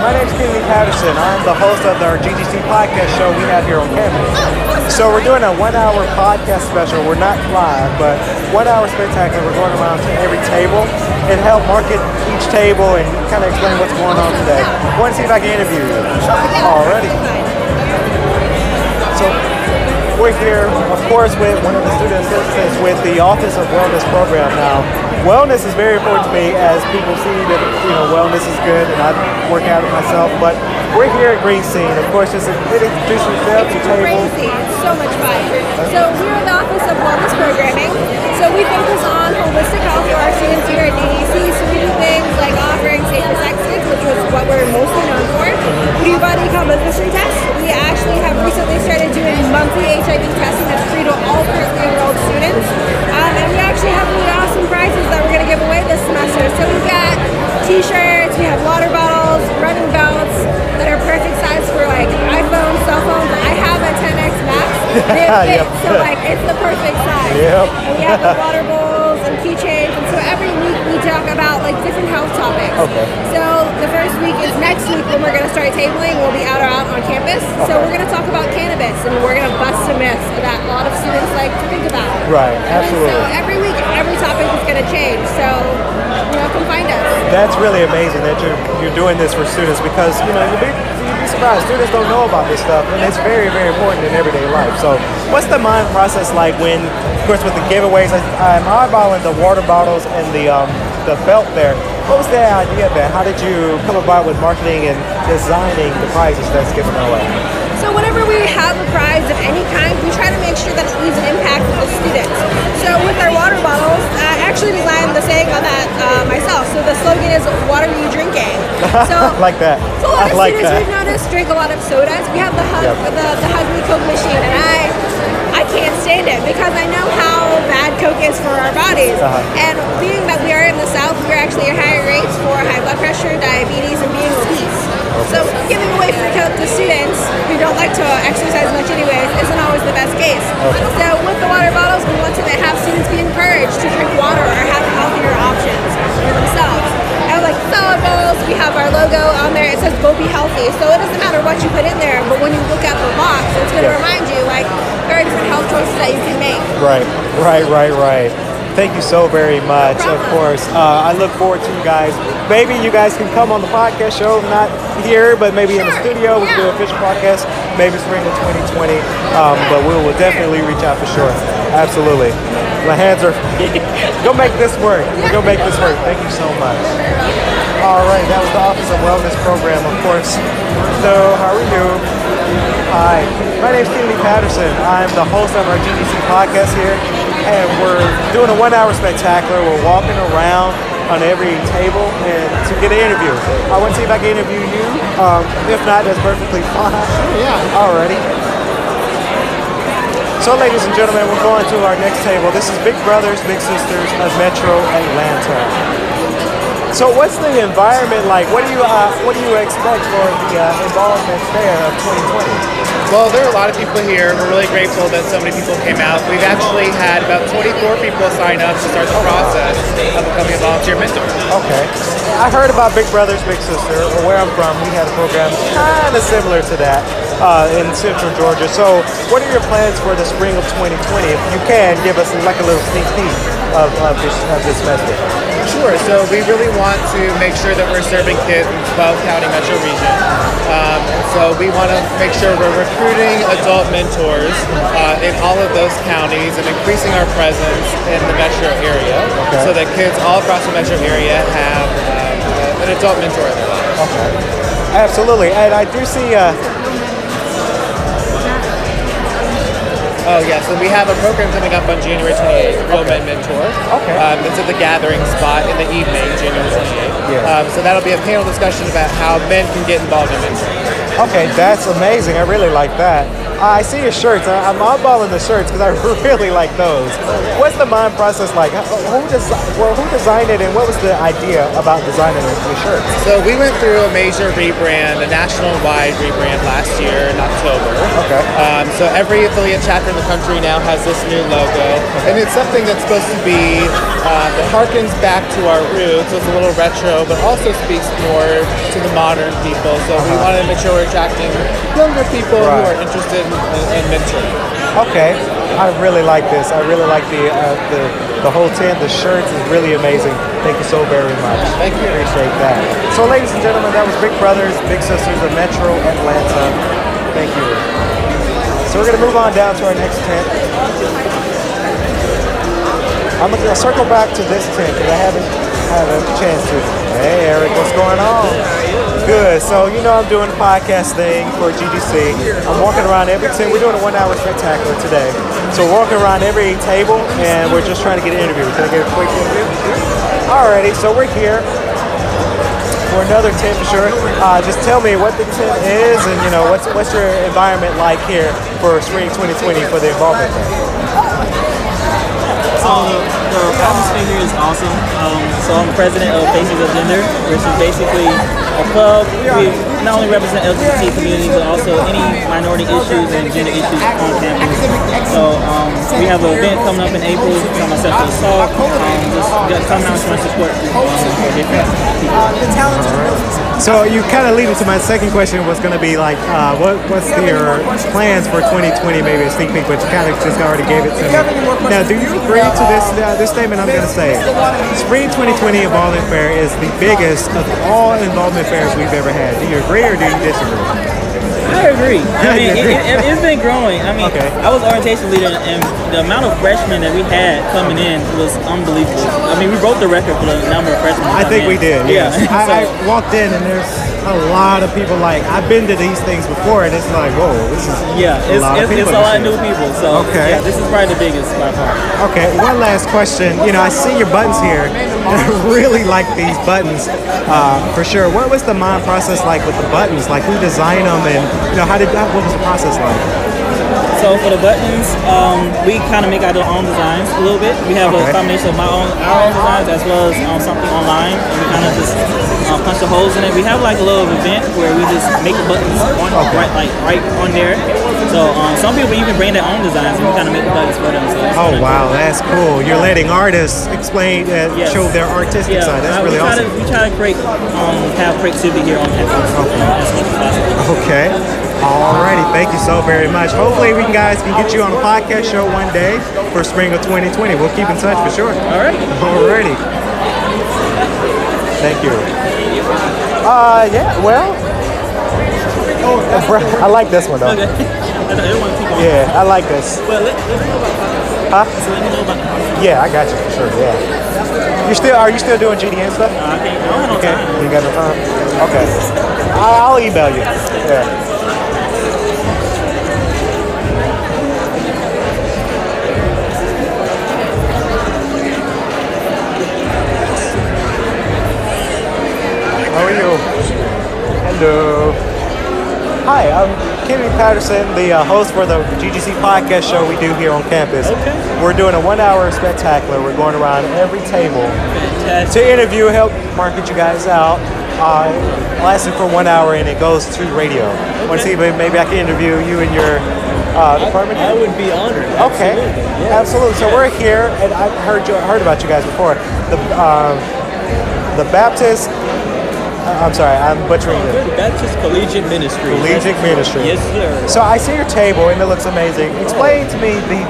My name is Kennedy Patterson. I'm the host of our G G C podcast show we have here on campus. So we're doing a one-hour podcast special. We're not live, but one-hour spectacular. We're going around to every table and help market each table and kind of explain what's going on today. I want to see if I can interview you. Already. So we're here, of course, with one of the student assistants with the Office of Wellness Program now. Wellness is very important to me, as people see that, you know, wellness is good, and I work out it myself, but we're here at Green Scene. Of course, just introduce yourself to table. Green Scene, it's so much fun. So we're in the Office of Wellness Programming, so we focus on holistic health for our students here at D D C, so we do things like offering safer sex tips, which is what we're mostly known for. We do body composition tests. We actually have recently started doing monthly H I V testing that's free to all currently enrolled students, um, and we actually have really awesome prizes that we're going to give away this semester. So we've got t-shirts, we have water bottles, running belts that are perfect size for like iPhones, cell phones. I have a ten X Max, they fit, yep. So like it's the perfect size. Yep. And we have the water bowls and keychains, and so every week we talk about like different health topics. Okay. So the first week is next week when we're going to start tabling. We'll be out or out on campus. Okay. So we're going to talk about cannabis, and we're going to bust a myth that a lot of students like to think about. Right, absolutely. And so every week, every topic is going to change. So you know, come find us. That's really amazing that you're you're doing this for students, because you know you'd be, you'd be surprised. Students don't know about this stuff, and it's very, very important in everyday life. So what's the mind process like when, of course, with the giveaways, I'm eyeballing the water bottles and the um, the belt there. What was the idea of that? How did you come about with marketing and designing the prizes that's given away? So whenever we have a prize of any kind, we try to make sure that it leaves an impact on the students. So with our water bottles, I actually designed the saying on that uh, myself. So the slogan is, "What are you drinking?" So like that. So a lot of like students that. We've noticed drink a lot of sodas. We have the hug, yep. the, the hug me Coke machine, and I I can't stand it because I know how bad Coke is for our bodies. Uh-huh. And being that we are in the South, we are actually at higher rates for high blood pressure, diabetes, and being obese. So giving away free Coke to students who don't like to exercise much anyways isn't always the best case. Okay. So with the water bottles, we want to have students be encouraged to drink water or have healthier options for themselves. And like salad bowls, we have our logo on there. It says go be healthy. So it doesn't matter what you put in there, but when you look at the box, it's going to yeah. remind you like there are different health choices that you can make. Right, right, right, right. Thank you so very much, no of course. Uh, I look forward to you guys. Maybe you guys can come on the podcast show, not here, but maybe sure. in the studio. We'll yeah. do an official podcast, maybe spring of twenty twenty. Um, but we will definitely reach out for sure. Absolutely. My hands are... Go make this work. Go make this work. Thank you so much. All right, that was the Office of Wellness Program, of course. So, how are you? Hi. My name is Kennedy Patterson. I'm the host of our G G C podcast here. And we're doing a one-hour spectacular. We're walking around on every table and to get an interview. I want to see if I can interview you. Um, if not, that's perfectly fine. Yeah. Alrighty. So, ladies and gentlemen, we're going to our next table. This is Big Brothers, Big Sisters of Metro Atlanta. So, what's the environment like? What do you uh, what do you expect for the uh, involvement fair of twenty twenty? Well, there are a lot of people here. We're really grateful that so many people came out. We've actually had about twenty-four people sign up to start the process of becoming a volunteer mentor. Okay. I heard about Big Brothers, Big Sister, or where I'm from. We had a program kind of similar to that uh, in Central Georgia. So what are your plans for the spring of twenty twenty? If you can, give us like a little sneak peek of, of, this, of this message. Sure. So we really want to make sure that we're serving kids in twelve county metro region. Um, so we want to make sure we're recruiting adult mentors uh, in all of those counties and increasing our presence in the metro area okay. so that kids all across the metro area have uh, an adult mentor in their lives. Okay. Absolutely. And I do see... Uh... Oh, yes. And we have a program coming up on January twenty-eighth, Grow Men Mentor. Okay. Um, it's at the Gathering Spot in the evening, January twenty-eighth. Yes. Um, so that'll be a panel discussion about how men can get involved in mentoring. Okay, that's amazing. I really like that. I see your shirts. I'm eyeballing the shirts because I really like those. What's the mind process like? Who, desi- well, who designed it and what was the idea about designing the shirts? So we went through a major rebrand, a national-wide rebrand last year in October. Okay. Um, so every affiliate chapter in the country now has this new logo. Okay. And it's something that's supposed to be, uh, that harkens back to our roots. So it's a little retro, but also speaks more to the modern people. So uh-huh. we wanted to make sure we're attracting younger people right. who are interested in, in, in mentoring. Okay, I really like this. I really like the uh, the the whole tent. The shirts is really amazing. Thank you so very much. Thank you. Appreciate that. So, ladies and gentlemen, that was Big Brothers, Big Sisters of Metro Atlanta. Thank you. So we're gonna move on down to our next tent. I'm gonna circle back to this tent because I haven't had a chance to. Hey, Eric, what's going on? Good. So, you know, I'm doing a podcast thing for G G C. I'm walking around every tent. We're doing a one-hour spectacular today. So, walking around every table, and we're just trying to get an interview. Can I get a quick interview? Alrighty. So, we're here for another tent for sure. Uh, just tell me what the tent is, and, you know, what's what's your environment like here for spring twenty twenty for the involvement thing? Um, The atmosphere here is awesome. Um, so I'm president of Faces of Gender, which is basically a club. We not only represent L G B T community, but also any minority issues and gender issues on campus. So um, we have an event coming up in April from myself to assault. Um, just coming out to support um, different people. So you kind of lead into my second question was going to be like, uh, what what's your plans for twenty twenty? Maybe a sneak peek, but you kind of just already gave it to me. Now, do you agree to this? Uh, This statement I'm going to say. Spring twenty twenty Involvement Fair is the biggest of all involvement fairs we've ever had. Do you agree or do you disagree? I agree. I mean, it, it, it's been growing. I mean, okay. I was orientation leader, and the amount of freshmen that we had coming in was unbelievable. I mean, we broke the record for the number of freshmen. I think in. we did. Yeah. Yes. I, so, I walked in, and there's a lot of people. Like, I've been to these things before, and it's like, whoa, this is yeah. It's a lot, it's, of, it's a lot of new people. So okay. yeah, this is probably the biggest by far. Okay. One last question. You know, I see your buttons here. I really like these buttons uh, for sure. What was the mind process like with the buttons? Like, who designed them, and you know, how did that? What was the process like? So for the buttons, um, we kind of make our own designs a little bit. We have okay. a combination of my own, our own designs as well as um, something online. And we kind of just uh, punch the holes in it. We have like a little event where we just make the buttons on, okay. right, like right on there. So um, some people even bring their own designs and we kind of make the buttons for them. So oh wow, cool. That's cool. You're letting artists explain and yes. show their artistic yeah. side. That's uh, really we awesome. To, we try to create, um, have creativity here on campus okay. as much as possible. Okay. Alrighty, thank you so very much. Hopefully we can guys can get you on a podcast show one day for spring of twenty twenty. We'll keep in touch for sure. Alright. Alrighty. Thank you. Uh yeah, well. Oh, I like this one though. Okay. Yeah, I like this. Huh? Yeah, I got you for sure, yeah. You still are you still doing G D N stuff? Uh, I can't I don't okay. Time. You got no time? Okay. I'll email you. Yeah. How are you? Hello. Hi, I'm Kennedy Patterson, the uh, host for the G G C podcast show we do here on campus. Okay. We're doing a one-hour spectacular. We're going around every table Fantastic. to interview, help market you guys out. Uh, lasting for one hour, and it goes to radio. Okay. Want to see if maybe I can interview you and your uh, department? I, I would be honored. Okay, absolutely. Yeah. absolutely. So yeah. we're here, and I've heard you heard about you guys before. The uh, the Baptist. I'm sorry, I'm butchering it. Baptist Collegiate Ministry. Collegiate That's Ministry. Yes, sir. So I see your table, and it looks amazing. Explain to me the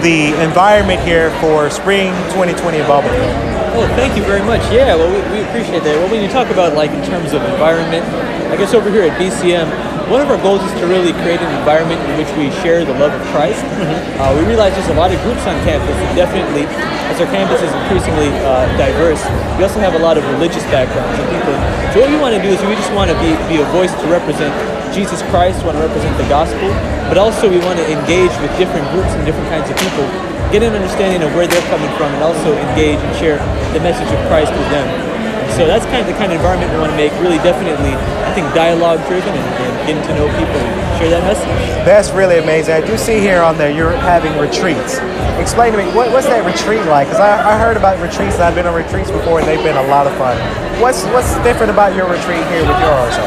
the, the environment here for spring twenty twenty in Baltimore. Well, thank you very much. Yeah, well, we, we appreciate that. Well, when you talk about, like, in terms of environment, I guess over here at B C M, one of our goals is to really create an environment in which we share the love of Christ. Mm-hmm. uh, we realize there's a lot of groups on campus, and definitely, as our campus is increasingly uh, diverse, we also have a lot of religious backgrounds and people. So what we want to do is we just want to be, be a voice to represent Jesus Christ, want to represent the gospel, but also we want to engage with different groups and different kinds of people, get an understanding of where they're coming from, and also engage and share the message of Christ with them. And so that's kind of the kind of environment we want to make, really definitely, I think, dialogue-driven and, and getting to know people and share that message. That's really amazing. I do see here on there you're having retreats. Explain to me, what, what's that retreat like? Because I, I heard about retreats, and I've been on retreats before, and they've been a lot of fun. What's what's different about your retreat here with your R S O?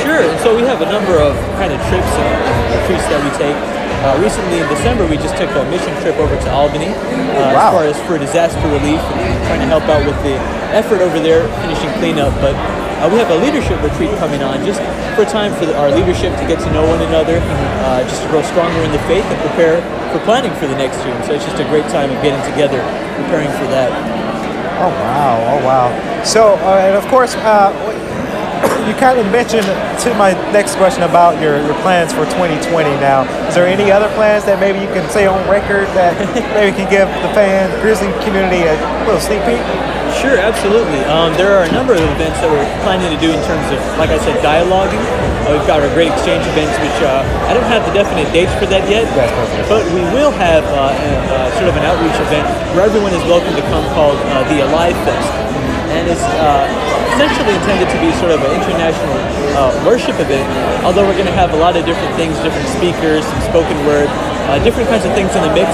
Sure. So we have a number of kind of trips and retreats that we take. Uh, recently in December, we just took a mission trip over to Albany uh, wow. as far as for disaster relief and trying to help out with the effort over there, finishing cleanup. But uh, we have a leadership retreat coming on, just for time for the, our leadership to get to know one another, uh, just to grow stronger in the faith and prepare for planning for the next year. So it's just a great time of getting together, preparing for that. Oh, wow. Oh, wow. So, uh, and of course, uh, you kind of mentioned to my next question about your, your plans for twenty twenty now. Is there any other plans that maybe you can say on record that maybe can give the fan, Grizzly community a little sneak peek? Sure, absolutely. Um, there are a number of events that we're planning to do in terms of, like I said, dialoguing. Uh, we've got our great exchange events, which uh, I don't have the definite dates for that yet, but we will have uh, a, uh, sort of an outreach event where everyone is welcome to come called uh, the Alive Fest. And it's uh, essentially intended to be sort of an international uh, worship event, although we're going to have a lot of different things, different speakers, some spoken word, uh, different kinds of things in the mix,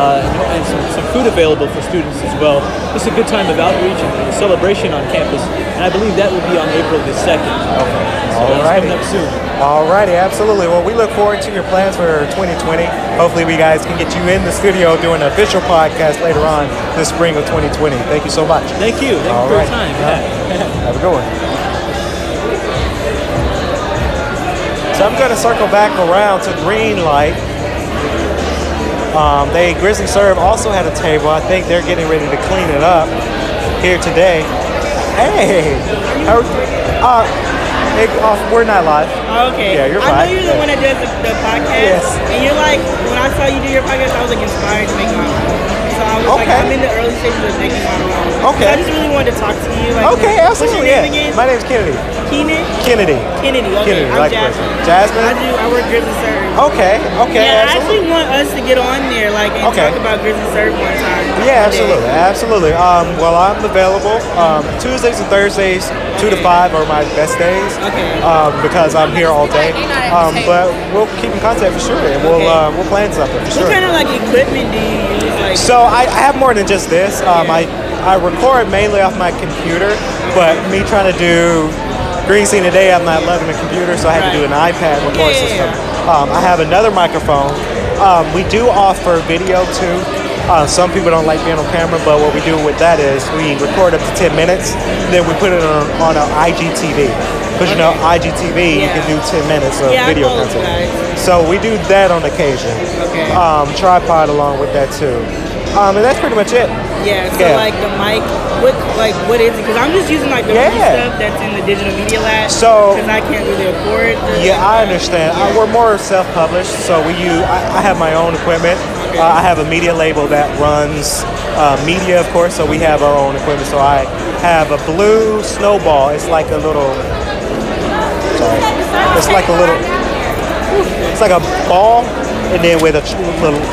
uh, and some, some food available for students as well. Just a good time of outreach and celebration on campus, and I believe that will be on April the second. Okay. So that's coming up soon. All righty, absolutely. Well, we look forward to your plans for twenty twenty. Hopefully we guys can get you in the studio doing an official podcast later on this spring of twenty twenty. Thank you so much. Thank you. Thank All you for right. your time. Yeah. Have a good one. So I'm going to circle back around to Green Light. Um, they Grizzly Serve also had a table. I think they're getting ready to clean it up here today. Hey, how are you? Uh, It, uh, we're not live. Oh, okay. Yeah, you're fine. I know you're the one that does the, the podcast. Yes. And you're like, when I saw you do your podcast, I was like inspired to make my own. So I was okay. like, I'm in the early stages of making my own. Okay. So I just really wanted to talk to you. Like, okay, like, absolutely. What's your name yeah. again? My name's Kennedy. Keenan? Kennedy. Kennedy. Okay. Kennedy. I'm like Jasmine. Jasmine. I do. I work Grizzly Serve. Okay. Okay. Yeah, absolutely. I actually want us to get on there, like, and okay. talk about Grizzly Serve one time. Yeah, absolutely. Day. Absolutely. Um, well, I'm available um, Tuesdays and Thursdays, okay. two to five are my best days. Okay. Um, because I'm here all day. Um, but we'll keep in contact for sure, and we'll okay. uh, we'll plan something for sure. What kind of like equipment do you use? Like? So I, I have more than just this. Um, I I record mainly off my computer, but me trying to do Green Scene today, I'm not loving a computer, so I had right. to do an iPad record yeah, system. Yeah. Um, I have another microphone. Um, we do offer video too. Uh, some people don't like being on camera, but what we do with that is we record up to ten minutes, then we put it on on an I G T V. Because okay. you know, I G T V, yeah. you can do ten minutes of yeah, video content. Right. So we do that on occasion. Okay. Um, tripod along with that too. Um, and that's pretty much it. Yeah, so yeah. like the mic, what like what is it? Because I'm just using like the yeah. stuff that's in the digital media lab. So because I can't really afford. The, yeah, I understand. Yeah. I, we're more self-published, so we use. I, I have my own equipment. Okay. Uh, I have a media label that runs uh, media, of course. So we have our own equipment. So I have a blue snowball. It's like a little. Sorry, it's like a little. It's like a ball. And then with a,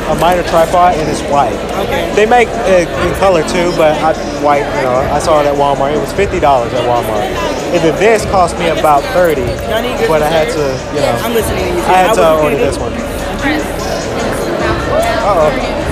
a minor tripod, and it's white. Okay. They make it in color too, but I, white, you know, I saw it at Walmart. It was fifty dollars at Walmart. And then this cost me about thirty dollars, but I had to, you know, I'm listening to you. I had to order this one. Uh-oh.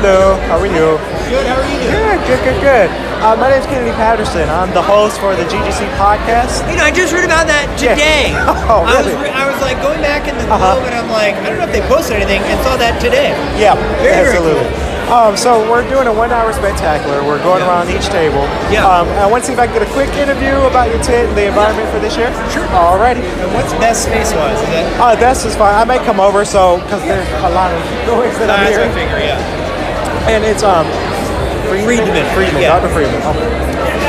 Hello, how are you? Good, how are you doing? Good, good, good, good. Uh, my name's Kennedy Patterson. I'm the host for the G G C Podcast. You know, I just heard about that today. Yeah. Oh, really? I was, re- I was like going back in the uh-huh. globe, and I'm like, I don't know if they posted anything, and saw that today. Yeah, very, absolutely. Very cool. um, so we're doing a one-hour spectacular. We're going yeah. around each table. Yeah. Um, I want to see if I can get a quick interview about your tent and the environment for this year. Sure. Alrighty. And what's best space-wise? Is that? Oh, uh, that's just fine. I may come over, so because there's a lot of noise that I'm hearing. That's my finger, yeah. And it's um, Friedman, Friedman, Friedman yeah. Doctor Friedman. Oh.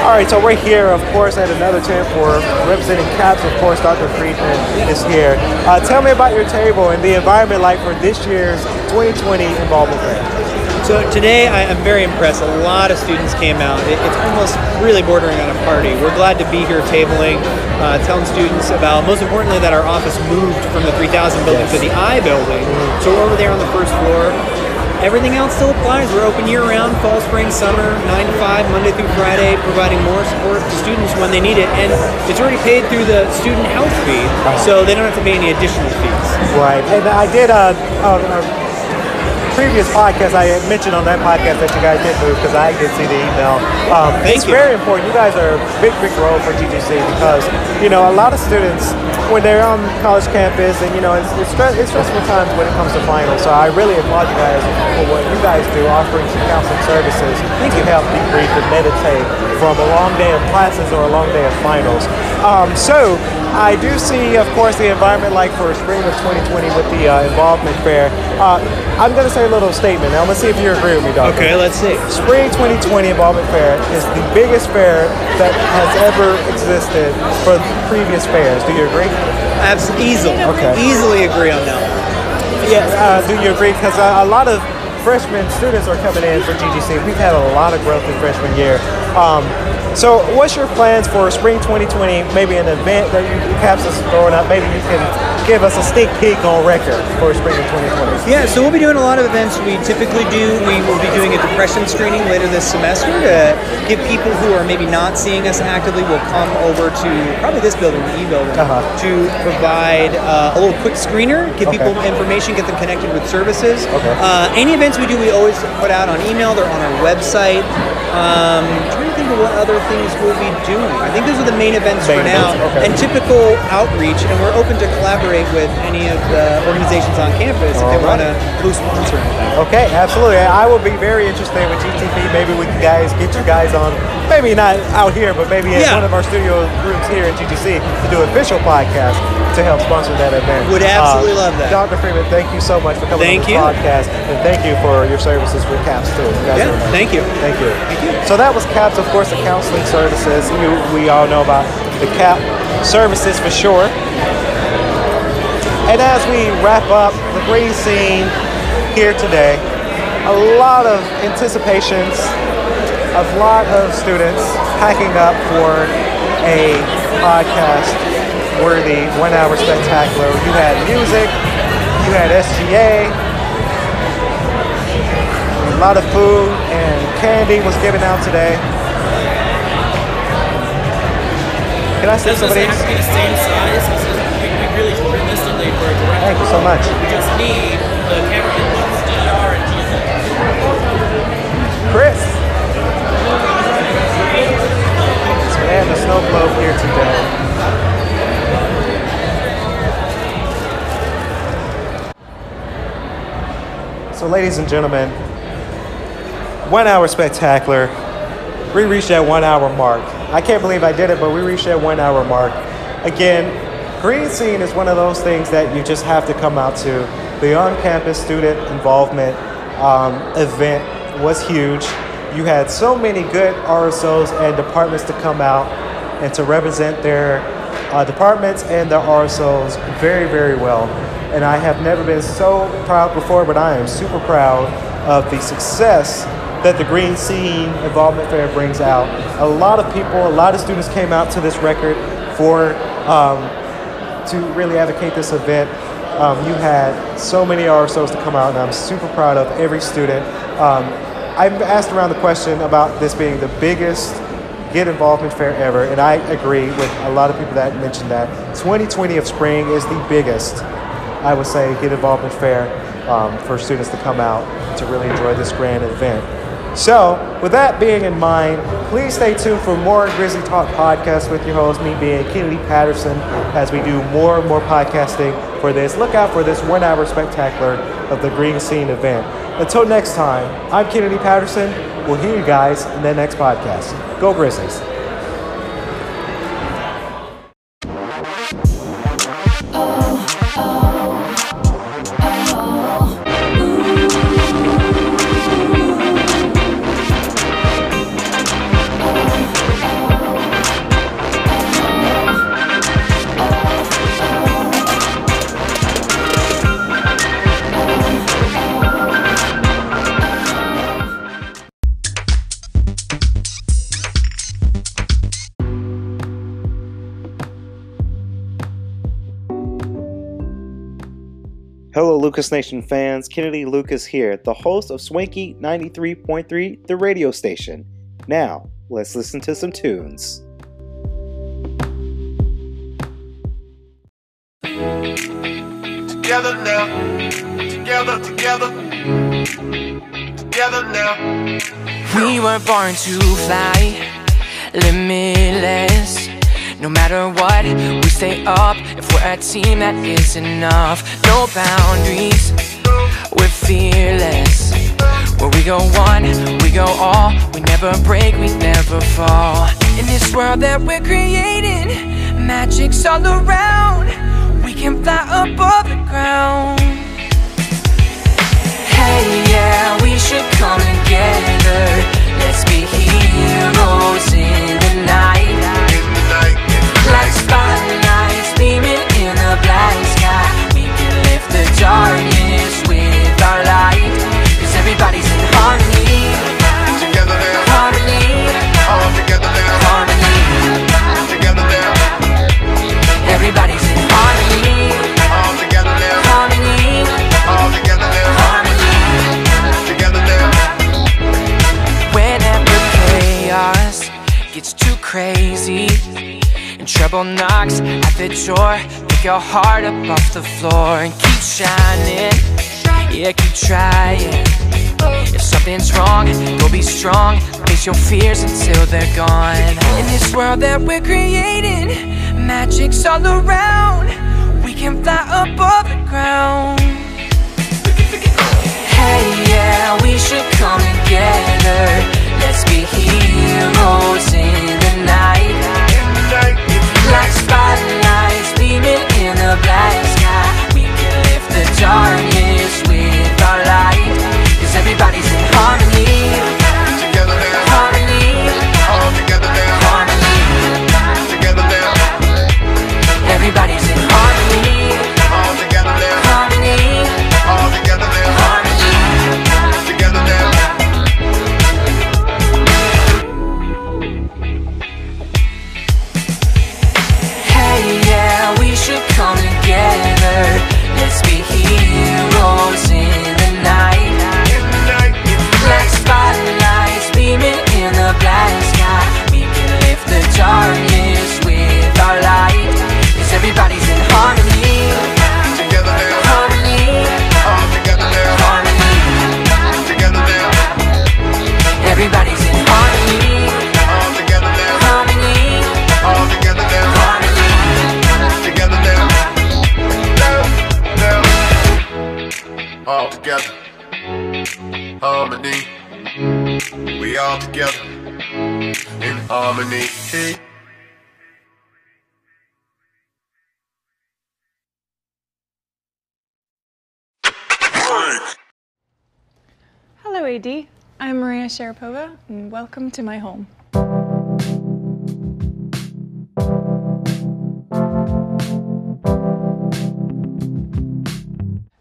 All right, so we're here, of course, at another tent for representing C A P S. Of course, Doctor Friedman is here. Uh, tell me about your table and the environment like for this year's twenty twenty involvement fair. So today, I, I'm very impressed. A lot of students came out. It, it's almost really bordering on a party. We're glad to be here tabling, uh, telling students about, most importantly, that our office moved from the three thousand building yes. to the I building. Mm-hmm. So we're over there on the first floor. Everything else still applies. We're open year-round, fall, spring, summer, nine to five, Monday through Friday, providing more support to students when they need it. And it's already paid through the student health fee, so they don't have to pay any additional fees. Right. And I did a, a, a previous podcast, I had mentioned on that podcast that you guys did move because I did see the email. Um, Thank it's you. Very important. You guys are a big, big role for G G C because, you know, a lot of students, when they're on college campus, and you know, it's it's, stress, it's stressful times when it comes to finals. So I really applaud you guys for what you guys do, offering some counseling services Thank to you. Help debrief and meditate from a long day of classes or a long day of finals. Um, so I do see, of course, the environment like for spring of twenty twenty with the uh, involvement fair. Uh, I'm going to say a little statement. I'm going to see if you agree with me, Doctor. Okay, let's see. Spring twenty twenty involvement fair is the biggest fair that has ever existed for previous fairs. Do you agree? Absolutely, easily, okay. easily agree on that. Yeah, uh, do you agree? Because uh, a lot of freshman students are coming in for G G C. We've had a lot of growth in freshman year. Um, so what's your plans for spring twenty twenty, maybe an event that you C A P S is throwing up? Maybe you can give us a sneak peek on record for spring of twenty twenty. Yeah, so we'll be doing a lot of events we typically do. We will be doing a depression screening later this semester to give people who are maybe not seeing us actively will come over to probably this building, the E building, uh-huh. to provide uh, a little quick screener, give okay. people information, get them connected with services. Okay. Uh, any events we do, we always put out on email. They're on our website. Um, trying to think of what other things we'll be doing. I think those are the main events main for now. Events, okay. And typical outreach, and we're open to collaborate collaborate with any of the organizations on campus if they want to co-sponsor anything. Okay, absolutely. I will be very interested with G T P. Maybe we can guys get you guys on, maybe not out here, but maybe in yeah. one of our studio rooms here at G G C to do an official podcast to help sponsor that event. Would absolutely uh, love that. Doctor Freeman, thank you so much for coming thank on the podcast, and thank you for your services with CAPS too. You guys yeah, thank you. Thank you. Thank you. So that was CAPS, of course, the counseling services. You, we all know about the CAPS services for sure. And as we wrap up the green scene here today, a lot of anticipations, a lot of students packing up for a podcast-worthy one-hour spectacular. You had music, you had S G A, a lot of food, and candy was given out today. Can I see somebody? Really realistically for a director. Thank you so much. We just need the camera inputs, D D R and G F M. Chris. And the snow globe here today. So ladies and gentlemen, one hour spectacular. We reached that one hour mark. I can't believe I did it, but we reached that one hour mark. Again, green scene is one of those things that you just have to come out to. The on-campus student involvement um, event was huge. You had so many good R S Os and departments to come out and to represent their uh, departments and their R S Os very, very well. And I have never been so proud before, but I am super proud of the success that the green scene involvement fair brings out. A lot of people, a lot of students came out to this record for um, to really advocate this event. Um, you had so many R S Os to come out, and I'm super proud of every student. Um, I've asked around the question about this being the biggest Get Involvement Fair ever, and I agree with a lot of people that mentioned that. twenty twenty of spring is the biggest, I would say, Get Involvement Fair um, for students to come out to really enjoy this grand event. So, with that being in mind, please stay tuned for more Grizzly Talk Podcast with your host, me being Kennedy Patterson, as we do more and more podcasting for this. Look out for this one-hour spectacular of the Green Scene event. Until next time, I'm Kennedy Patterson. We'll hear you guys in the next podcast. Go Grizzlies. Lucas Nation fans, Kennedy Lucas here, the host of Swanky ninety-three point three, the radio station. Now, let's listen to some tunes. Together now, together, together, together now. We were born to fly, limitless. No matter what, we stay up. If we're a team, that is enough. No boundaries, we're fearless. Where we go one, we go all. We never break, we never fall. In this world that we're creating, magic's all around. We can fly above the ground. Hey, yeah, we should come together. Let's be heroes in the night. Like spotlights beaming in the black sky, we can lift the darkness with our light. 'Cause everybody's in harmony. Together now. Harmony. All together now. Harmony. Together now. Everybody's in harmony. All together now. Harmony. All together now. Harmony. Together now. Whenever chaos gets too crazy, trouble knocks at the door, pick your heart up off the floor and keep shining, yeah, keep trying. If something's wrong, we'll be strong, face your fears until they're gone. In this world that we're creating, magic's all around, we can fly above the ground. Hey, yeah, we should come together. Let's be heroes in the night. Black spotlights beaming in the black sky. We can lift the darkness with our light. Cause everybody's in harmony. Together now. Harmony. All together now. Harmony. Together now. Everybody's in harmony. All together now. Harmony. All together now. Harmony. Together now. Hey, yeah, we should come together. Let's be heroes in the night. Black spotlights beaming in the black sky. We can lift the darkness with our light. Cause everybody's in harmony. Together now. Harmony. All together now. Harmony. Together now. Everybody's in harmony. All together now. Harmony. All together now. Harmony. Together now. Now. Now. All together. Harmony, we all together in harmony. Hello, A D. I'm Maria Sharapova, and welcome to my home.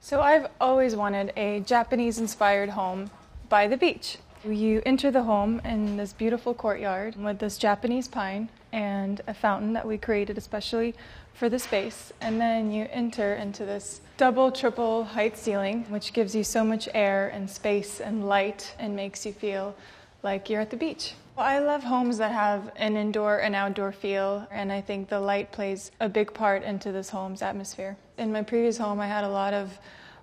So I've always wanted a Japanese-inspired home by the beach. You enter the home in this beautiful courtyard with this Japanese pine and a fountain that we created especially for the space. And then you enter into this double, triple height ceiling, which gives you so much air and space and light and makes you feel like you're at the beach. Well, I love homes that have an indoor and outdoor feel, and I think the light plays a big part into this home's atmosphere. In my previous home, I had a lot of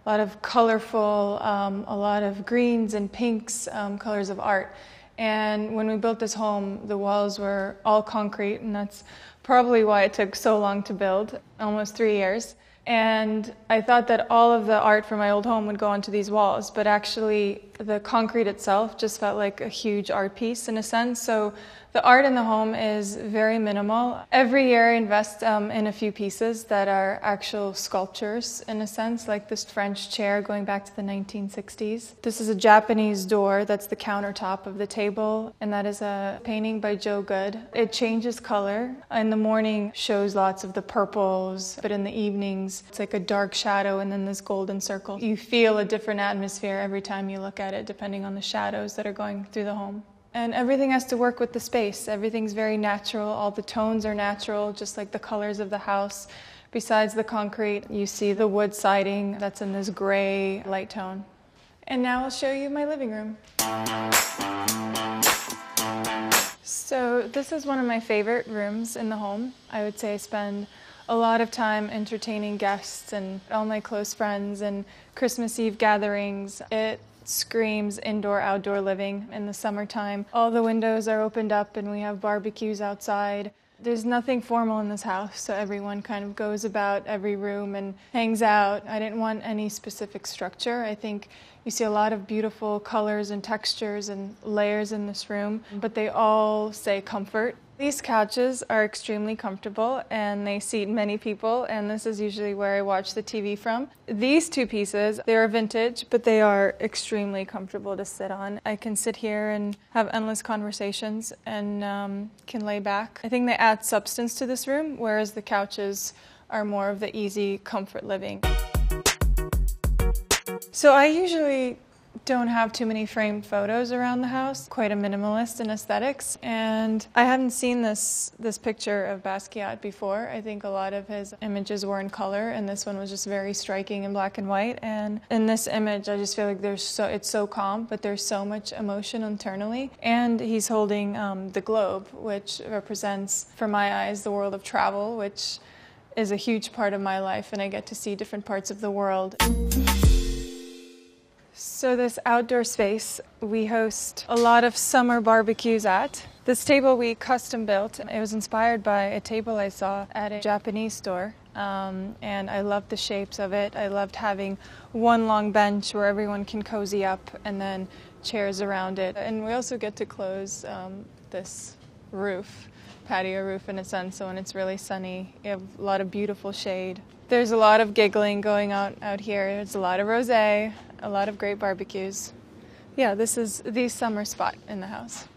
a lot of colorful, um, a lot of greens and pinks, um, colors of art. And when we built this home, the walls were all concrete, and that's probably why it took so long to build, almost three years. And I thought that all of the art from my old home would go onto these walls, but actually the concrete itself just felt like a huge art piece in a sense. So the art in the home is very minimal. Every year I invest um, in a few pieces that are actual sculptures in a sense, like this French chair going back to the nineteen sixties. This is a Japanese door that's the countertop of the table, and that is a painting by Joe Good. It changes color. In the morning shows lots of the purples, but in the evenings it's like a dark shadow and then this golden circle. You feel a different atmosphere every time you look at it, depending on the shadows that are going through the home. And everything has to work with the space. Everything's very natural. All the tones are natural, just like the colors of the house. Besides the concrete, you see the wood siding that's in this gray light tone. And now I'll show you my living room. So this is one of my favorite rooms in the home. I would say I spend a lot of time entertaining guests and all my close friends and Christmas Eve gatherings. It screams indoor outdoor living in the summertime. All the windows are opened up and we have barbecues outside. There's nothing formal in this house, so everyone kind of goes about every room and hangs out. I didn't want any specific structure. I think you see a lot of beautiful colors and textures and layers in this room, but they all say comfort. These couches are extremely comfortable and they seat many people, and this is usually where I watch the T V from. These two pieces, they are vintage, but they are extremely comfortable to sit on. I can sit here and have endless conversations and um, can lay back. I think they add substance to this room, whereas the couches are more of the easy comfort living. So I usually don't have too many framed photos around the house. Quite a minimalist in aesthetics, and I hadn't seen this this picture of Basquiat before. I think a lot of his images were in color, and this one was just very striking in black and white. And in this image, I just feel like there's so it's so calm, but there's so much emotion internally. And he's holding um, the globe, which represents, for my eyes, the world of travel, which is a huge part of my life, and I get to see different parts of the world. So this outdoor space we host a lot of summer barbecues at. This table we custom built. It was inspired by a table I saw at a Japanese store. um, and I loved the shapes of it. I loved having one long bench where everyone can cozy up and then chairs around it. And we also get to close um, this roof, patio roof in a sense, so when it's really sunny, you have a lot of beautiful shade. There's a lot of giggling going on out here. There's a lot of rosé, a lot of great barbecues. Yeah, this is the summer spot in the house.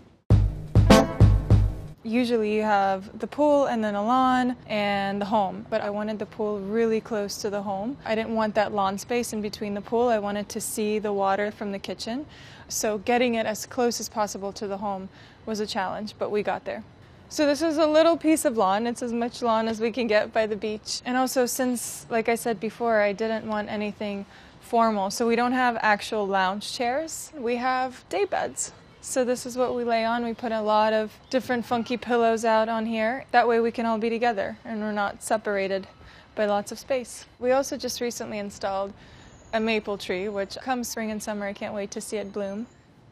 Usually you have the pool and then a lawn and the home, but I wanted the pool really close to the home. I didn't want that lawn space in between the pool. I wanted to see the water from the kitchen. So getting it as close as possible to the home was a challenge, but we got there. So this is a little piece of lawn. It's as much lawn as we can get by the beach. And also, since, like I said before, I didn't want anything formal, so we don't have actual lounge chairs. We have day beds. So this is what we lay on. We put a lot of different funky pillows out on here. That way we can all be together and we're not separated by lots of space. We also just recently installed a maple tree, which comes spring and summer, I can't wait to see it bloom.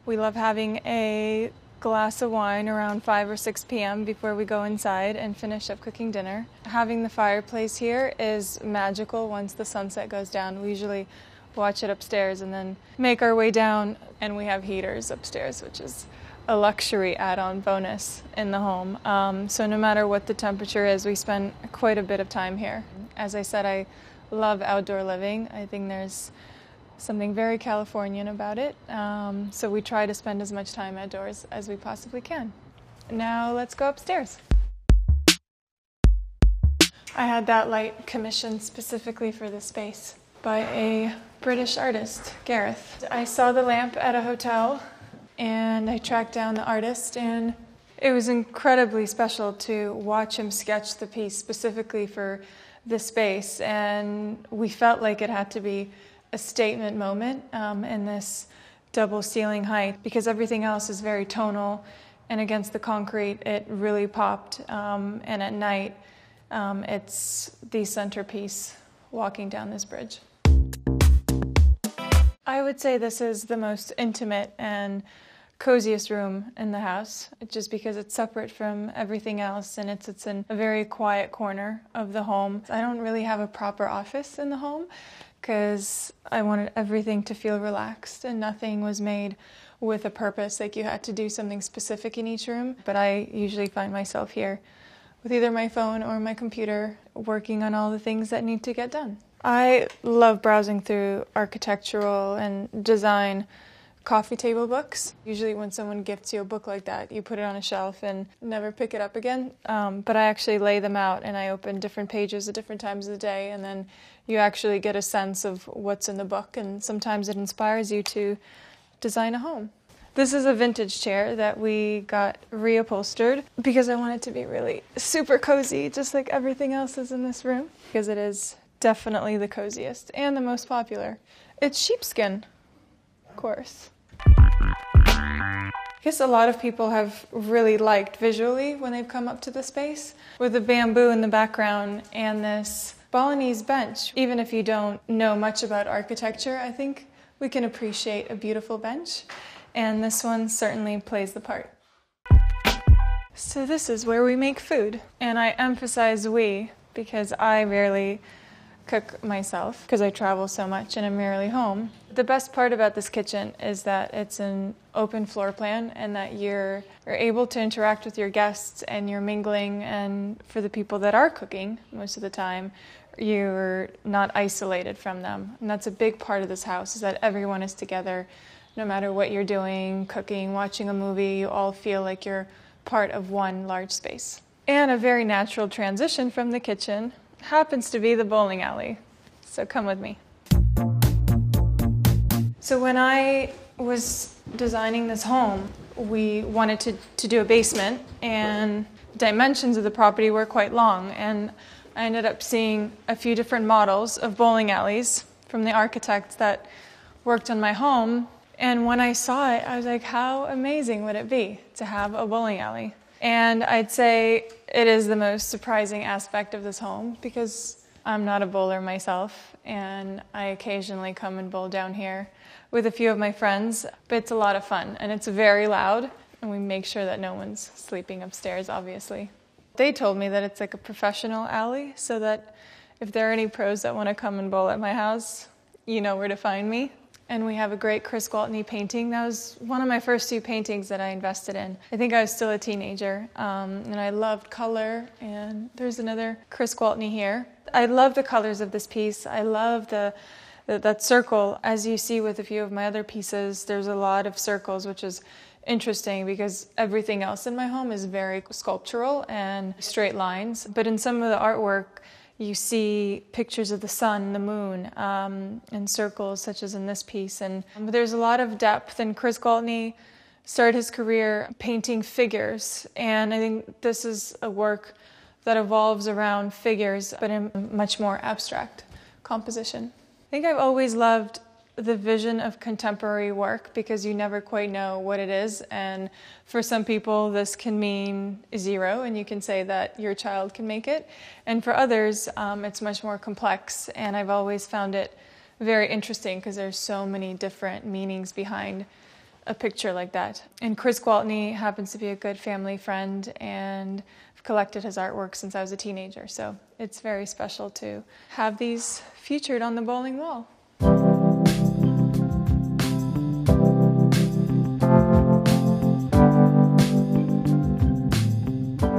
We love having a glass of wine around five or six p m before we go inside and finish up cooking dinner. Having the fireplace here is magical once the sunset goes down. We usually watch it upstairs and then make our way down, and we have heaters upstairs, which is a luxury add-on bonus in the home. Um, so no matter what the temperature is, we spend quite a bit of time here. As I said, I love outdoor living. I think there's something very Californian about it. Um, so we try to spend as much time outdoors as we possibly can. Now let's go upstairs. I had that light commissioned specifically for this space by a British artist, Gareth. I saw the lamp at a hotel and I tracked down the artist, and it was incredibly special to watch him sketch the piece specifically for this space, and we felt like it had to be a statement moment um, in this double ceiling height, because everything else is very tonal, and against the concrete it really popped, um, and at night um, it's the centerpiece walking down this bridge. I would say this is the most intimate and coziest room in the house, just because it's separate from everything else and it sits in a very quiet corner of the home. I don't really have a proper office in the home because I wanted everything to feel relaxed and nothing was made with a purpose, like you had to do something specific in each room. But I usually find myself here with either my phone or my computer working on all the things that need to get done. I love browsing through architectural and design coffee table books. Usually when someone gifts you a book like that, you put it on a shelf and never pick it up again. Um, but I actually lay them out and I open different pages at different times of the day, and then you actually get a sense of what's in the book, and sometimes it inspires you to design a home. This is a vintage chair that we got reupholstered because I want it to be really super cozy, just like everything else is in this room, because it is definitely the coziest and the most popular. It's sheepskin, of course. I guess a lot of people have really liked visually when they've come up to the space, with the bamboo in the background and this Balinese bench. Even if you don't know much about architecture, I think we can appreciate a beautiful bench. And this one certainly plays the part. So this is where we make food. And I emphasize we because I rarely cook myself because I travel so much and I'm rarely home. The best part about this kitchen is that it's an open floor plan and that you're, you're able to interact with your guests and you're mingling, and for the people that are cooking most of the time, you're not isolated from them. And that's a big part of this house, is that everyone is together. No matter what you're doing, cooking, watching a movie, you all feel like you're part of one large space. And a very natural transition from the kitchen happens to be the bowling alley. So come with me. So when I was designing this home, we wanted to, to do a basement, and the dimensions of the property were quite long. And I ended up seeing a few different models of bowling alleys from the architects that worked on my home. And when I saw it, I was like, how amazing would it be to have a bowling alley? And I'd say it is the most surprising aspect of this home, because I'm not a bowler myself, and I occasionally come and bowl down here with a few of my friends, but it's a lot of fun, and it's very loud, and we make sure that no one's sleeping upstairs, obviously. They told me that it's like a professional alley, so that if there are any pros that want to come and bowl at my house, you know where to find me. And we have a great Chris Gwaltney painting. That was one of my first two paintings that I invested in. I think I was still a teenager, um, and I loved color. And there's another Chris Gwaltney here. I love the colors of this piece. I love the, the that circle. As you see with a few of my other pieces, there's a lot of circles, which is interesting because everything else in my home is very sculptural and straight lines. But in some of the artwork, you see pictures of the sun, the moon, um, and circles such as in this piece. And um, there's a lot of depth, and Chris Gwaltney started his career painting figures. And I think this is a work that evolves around figures, but in much more abstract composition. I think I've always loved the vision of contemporary work because you never quite know what it is. And for some people, this can mean zero, and you can say that your child can make it. And for others, um, it's much more complex. And I've always found it very interesting because there's so many different meanings behind a picture like that. And Chris Gwaltney happens to be a good family friend, and I've collected his artwork since I was a teenager. So it's very special to have these featured on the bowling wall.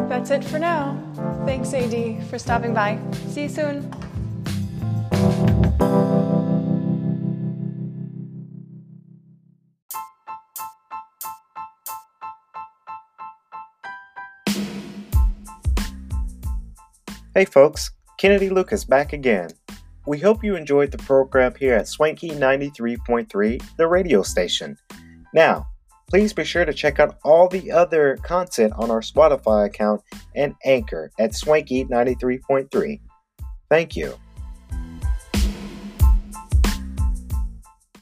That's it for now. Thanks, A D, for stopping by. See you soon. Hey folks, Kennedy Lucas back again. We hope you enjoyed the program here at Swanky ninety-three point three, the radio station. Now, please be sure to check out all the other content on our Spotify account and Anchor at Swanky ninety-three point three. Thank you.